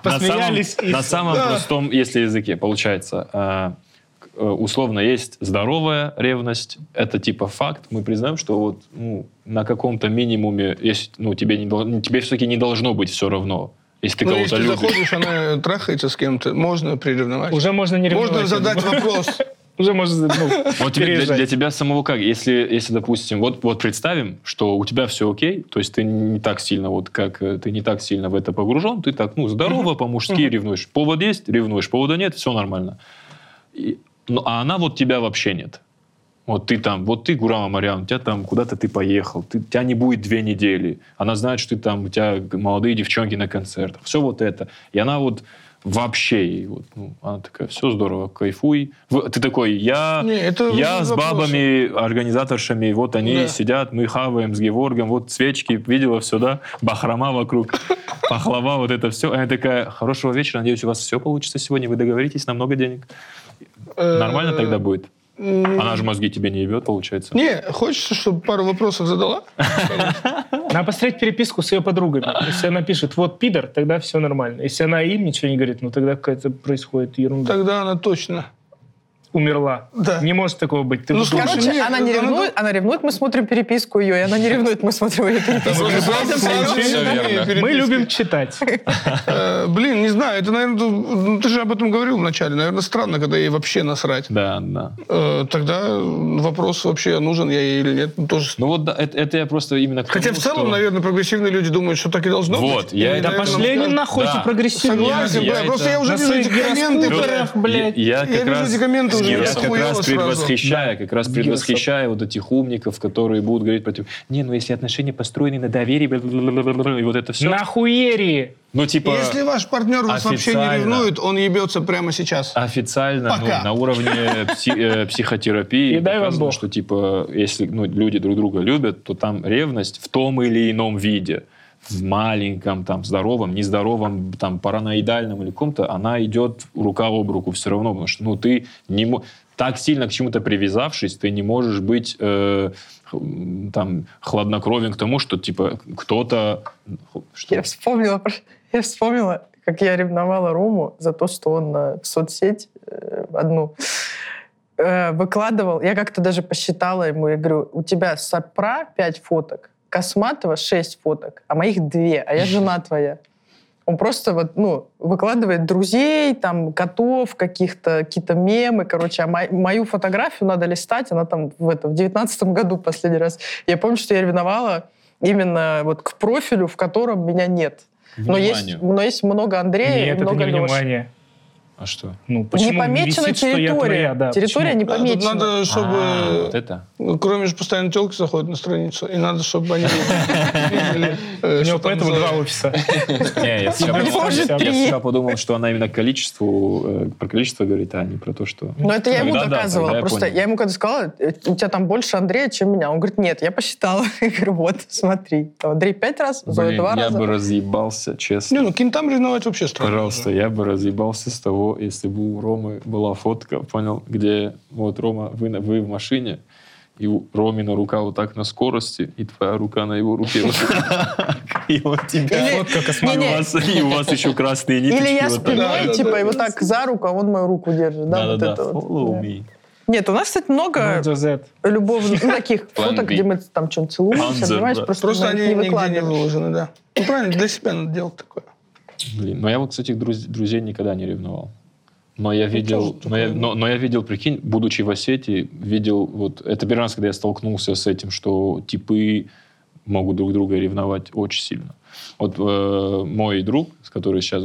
Посмеялись. На самом простом, если языке, получается, условно есть здоровая ревность, это типа факт, мы признаем, что вот на каком-то минимуме, если, тебе все-таки не должно быть все равно. Если ты кого-то любишь. Заходишь, она трахается с кем-то, можно приревновать. Уже можно не ревновать. Можно задать вопрос. Уже можно переезжать. Вот для тебя самого как? Если, допустим, вот представим, что у тебя все окей, то есть ты не так сильно в это погружен, ты так, здорово, по-мужски ревнуешь. Повод есть, ревнуешь, повода нет, все нормально. А она вот тебя вообще нет. Вот ты, Гурам Амарян, у тебя там куда-то ты поехал, тебя не будет 2 недели. Она знает, что ты там, у тебя молодые девчонки на концертах, все вот это. И она вот вообще, она такая, все здорово, кайфуй. Ты такой, я с бабами, организаторшами, вот они сидят, мы хаваем с Георгом, вот свечки, видела все, да, бахрома вокруг, пахлава, вот это все. Она такая, хорошего вечера, надеюсь, у вас все получится сегодня, вы договоритесь на много денег. Нормально тогда будет? Она же мозги тебе не ебет, получается? Не, хочется, чтобы пару вопросов задала? Надо посмотреть переписку с ее подругами. Если она пишет, вот пидор, тогда все нормально. Если она им ничего не говорит, тогда какая-то происходит ерунда. Тогда она точно умерла. Да. Не может такого быть. Ты она не ревнует, она ревнует, мы смотрим переписку ее, и она не ревнует, мы смотрим ее переписку. Мы любим читать. Блин, не знаю, это, наверное, ты же об этом говорил вначале, наверное, странно, когда ей вообще насрать. Да. Тогда вопрос вообще, нужен я ей или нет, тоже. Это я просто именно... Хотя в целом, наверное, прогрессивные люди думают, что так и должно быть. Вот, я... Да пошли они нахуй, что прогрессивные. Согласен, просто я уже вижу эти комменты. Я как раз предвосхищаю вот этих умников, которые будут говорить против... Если отношения построены на доверии, и вот это все... На хуерии! Если ваш партнер вас вообще не ревнует, он ебется прямо сейчас. Официально, на уровне психотерапии, показано, что если люди друг друга любят, то там ревность в том или ином виде. В маленьком, здоровом, нездоровом, параноидальном или каком-то, она идет рука об руку все равно, потому что ты не так сильно к чему-то привязавшись, ты не можешь быть хладнокровен к тому, что кто-то... Что? Я вспомнила, как я ревновала Рому за то, что он в соцсеть одну выкладывал. Я как-то даже посчитала ему, я говорю, у тебя Сапра 5 фоток, Косматова 6 фоток, а моих 2, а я жена твоя. Он просто выкладывает друзей, котов, какие-то мемы, короче. А мою фотографию надо листать, она в 19-м году последний раз. Я помню, что я ревновала именно к профилю, в котором меня нет. Но есть много Андрея и много Леши. А что? Почему не помечена висит, территория? Что я твоя, да. Территория почему? Не помечена. Надо, чтобы... вот это? Кроме же постоянно телки заходят на страницу, и надо, чтобы они... У него поэтому 2 офиса. Я всегда подумал, что она именно про количество говорит, а не про то, что... Это я ему доказывала. Просто я ему когда сказала, у тебя больше Андрея, чем меня. Он говорит, нет, я посчитала. Я говорю, вот, смотри. Андрей 5 раз, Зоя 2 раза. Я бы разъебался, честно. Кентам ревновать вообще странно. Пожалуйста, я бы разъебался с того, если бы у Ромы была фотка, понял, где вот, Рома, вы в машине, и у Ромина рука вот так на скорости, и твоя рука на его руке. И вот тебя фотка космонавта. И у вас еще красные ниточки. Или я спиной, и вот так за руку, а он мою руку держит. Да. Follow me. Нет, у нас, кстати, много любовных таких фоток, где мы что-нибудь целуемся, понимаешь? Просто они нигде не выложены, да. Правильно, для себя надо делать такое. Блин, но я вот, кстати, друзей никогда не ревновал. Но я видел, прикинь, будучи в Осетии, видел, это первый раз, когда я столкнулся с этим, что типы могут друг друга ревновать очень сильно. Мой друг, который сейчас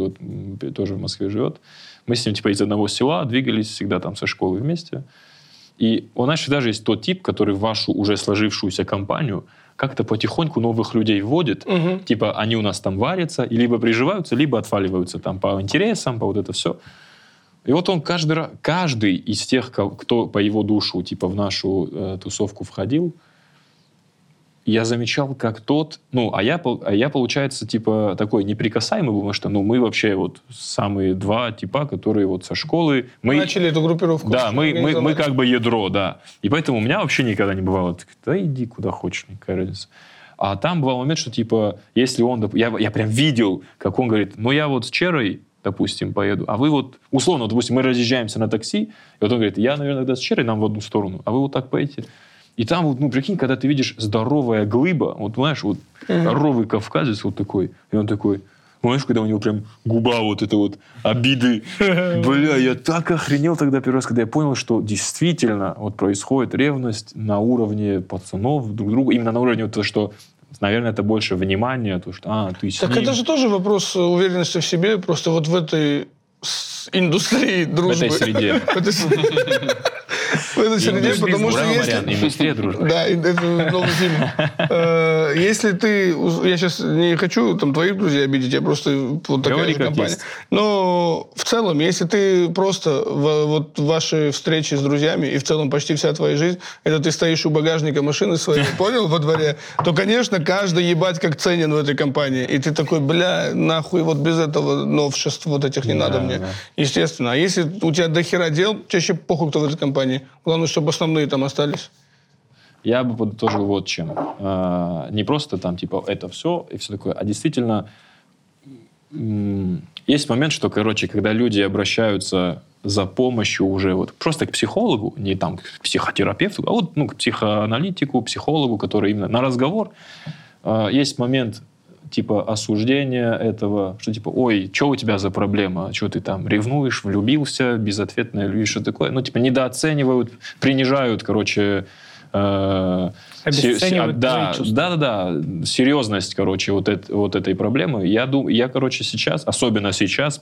тоже в Москве живет, мы с ним из одного села двигались всегда со школы вместе. И у нас даже есть тот тип, который в вашу уже сложившуюся компанию как-то потихоньку новых людей вводит. Угу. Они у нас варятся, и либо приживаются, либо отваливаются по интересам, по вот это все. И он каждый из тех, кто по его душу в нашу тусовку входил, я замечал, как тот... А я, получается, такой неприкасаемый был, потому что мы вообще самые 2 типа, которые со школы... Начали эту группировку. Да, мы как бы ядро, да. И поэтому у меня вообще никогда не бывало. Да иди куда хочешь, никакая разница. А там бывал момент, что если он... Я прям видел, как он говорит, я с Черой... допустим, поеду, а вы вот, условно, допустим, мы разъезжаемся на такси, и вот он говорит, я, наверное, тогда с Черой нам в одну сторону, а вы вот так поедете. И там, вот, ну, прикинь, когда ты видишь здоровая глыба, вот, знаешь, вот здоровый кавказец вот такой, и он такой, знаешь, когда у него прям губа вот эта вот обиды. Бля, я так охренел тогда первый раз, когда я понял, что действительно вот происходит ревность на уровне пацанов друг к другу, именно на уровне того, что, наверное, это больше внимания, то, что, ты с ним. Так это же тоже вопрос уверенности в себе, просто вот в этой индустрии дружбы. В этой среде. В этой среде, потому что если... Да, это много сильно. Если ты... Я сейчас не хочу там твоих друзей обидеть, я просто вот такая же компания. Но в целом, если ты просто... Вот ваши встречи с друзьями и в целом почти вся твоя жизнь, это ты стоишь у багажника машины своей, понял, во дворе, то, конечно, каждый ебать как ценен в этой компании. И ты такой, бля, нахуй вот без этого новшеств вот этих не надо мне. Естественно. А если у тебя дохера дел, тебе вообще похуй, кто в этой компании. Главное, чтобы основные там остались. Я бы подытожил вот чем. Не просто там, типа, это все и все такое, а действительно есть момент, что, короче, когда люди обращаются за помощью уже вот просто к психологу, не там к психотерапевту, а вот, ну, к психоаналитику, психологу, который именно на разговор. Есть момент, типа, осуждения этого, что типа, ой, что у тебя за проблема, что ты там ревнуешь, влюбился, безответная любовь, что такое. Ну, типа, недооценивают, принижают, короче... Обесценивают твои чувства. Да-да-да, серьезность, короче, вот этой проблемы. Я, короче, сейчас, особенно сейчас,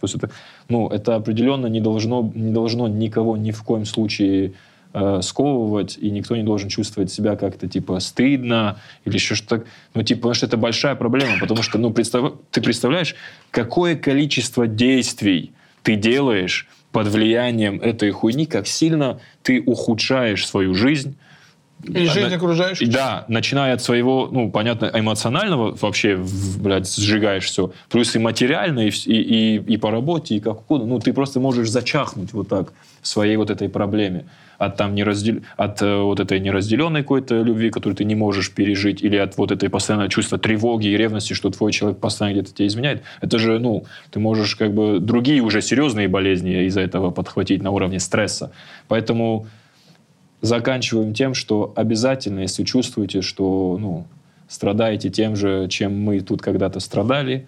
ну, это определенно не должно никого ни в коем случае... сковывать, и никто не должен чувствовать себя как-то, типа, стыдно или еще что-то. Ну, типа, потому что это большая проблема, потому что, ну, ты представляешь, какое количество действий ты делаешь под влиянием этой хуйни, как сильно ты ухудшаешь свою жизнь. И жизнь окружающих. Да, начиная от своего, ну, понятно, эмоционального вообще, блядь, сжигаешь все, плюс и материально, и по работе, и как угодно. Ну, ты просто можешь зачахнуть вот так в своей вот этой проблеме. От вот этой неразделенной какой-то любви, которую ты не можешь пережить, или от вот этой постоянного чувства тревоги и ревности, что твой человек постоянно где-то тебя изменяет. Это же, ну, ты можешь как бы другие уже серьезные болезни из-за этого подхватить на уровне стресса. Поэтому заканчиваем тем, что обязательно, если чувствуете, что, ну, страдаете тем же, чем мы тут когда-то страдали,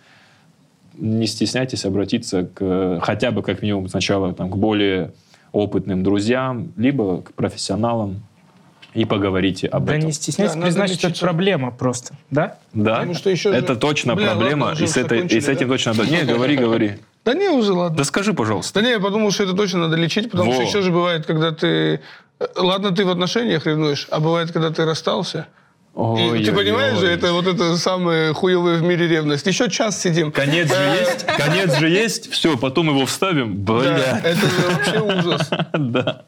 не стесняйтесь обратиться к хотя бы как минимум сначала там, к более опытным друзьям, либо к профессионалам, и поговорите об этом. Да не стесняйтесь, признать, что это проблема просто, да? Да, это точно проблема, и с этим точно надо... Не, говори. Да не, уже ладно. Да скажи, пожалуйста. Да не, я подумал, что это точно надо лечить, потому что еще же бывает, когда ты... Ладно, ты в отношениях ревнуешь, а бывает, когда ты расстался... И ты понимаешь же, это вот это самая хуевая в мире ревность. Еще час сидим. Конец же есть. Все, потом его вставим. Бля. Да, это вообще ужас. Да.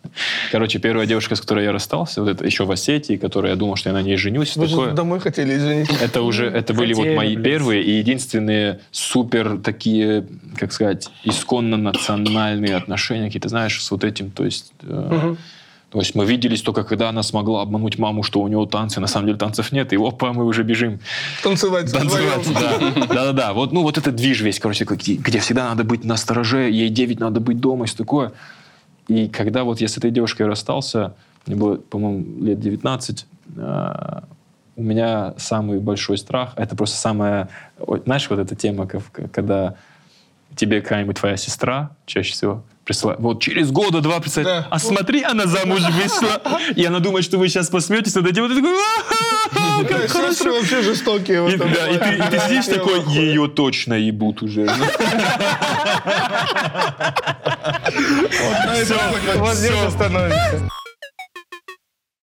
Короче, первая девушка, с которой я расстался, вот это еще в Осетии, которая я думал, что я на ней женюсь. Вы же домой хотели, извините. Это были вот мои первые и единственные супер такие, как сказать, исконно национальные отношения какие-то, знаешь, с вот этим, то есть... То есть мы виделись только, когда она смогла обмануть маму, что у него танцы, на самом деле танцев нет, и опа, мы уже бежим. Танцевать, да. Вот, ну, вот это движ весь, короче, где всегда надо быть настороже, ей 9 надо быть дома, и все такое. И когда вот я с этой девушкой расстался, мне было, по-моему, лет 19, у меня самый большой страх, это просто самая, знаешь, вот эта тема, когда тебе какая-нибудь твоя сестра, чаще всего, вот через года два представить, да. А смотри, она замуж вышла, и она думает, что вы сейчас посмеетесь над этим, вот такой, как хорошо. Вообще жестокие. И ты сидишь такой, ее точно ебут уже. Вот здесь остановимся.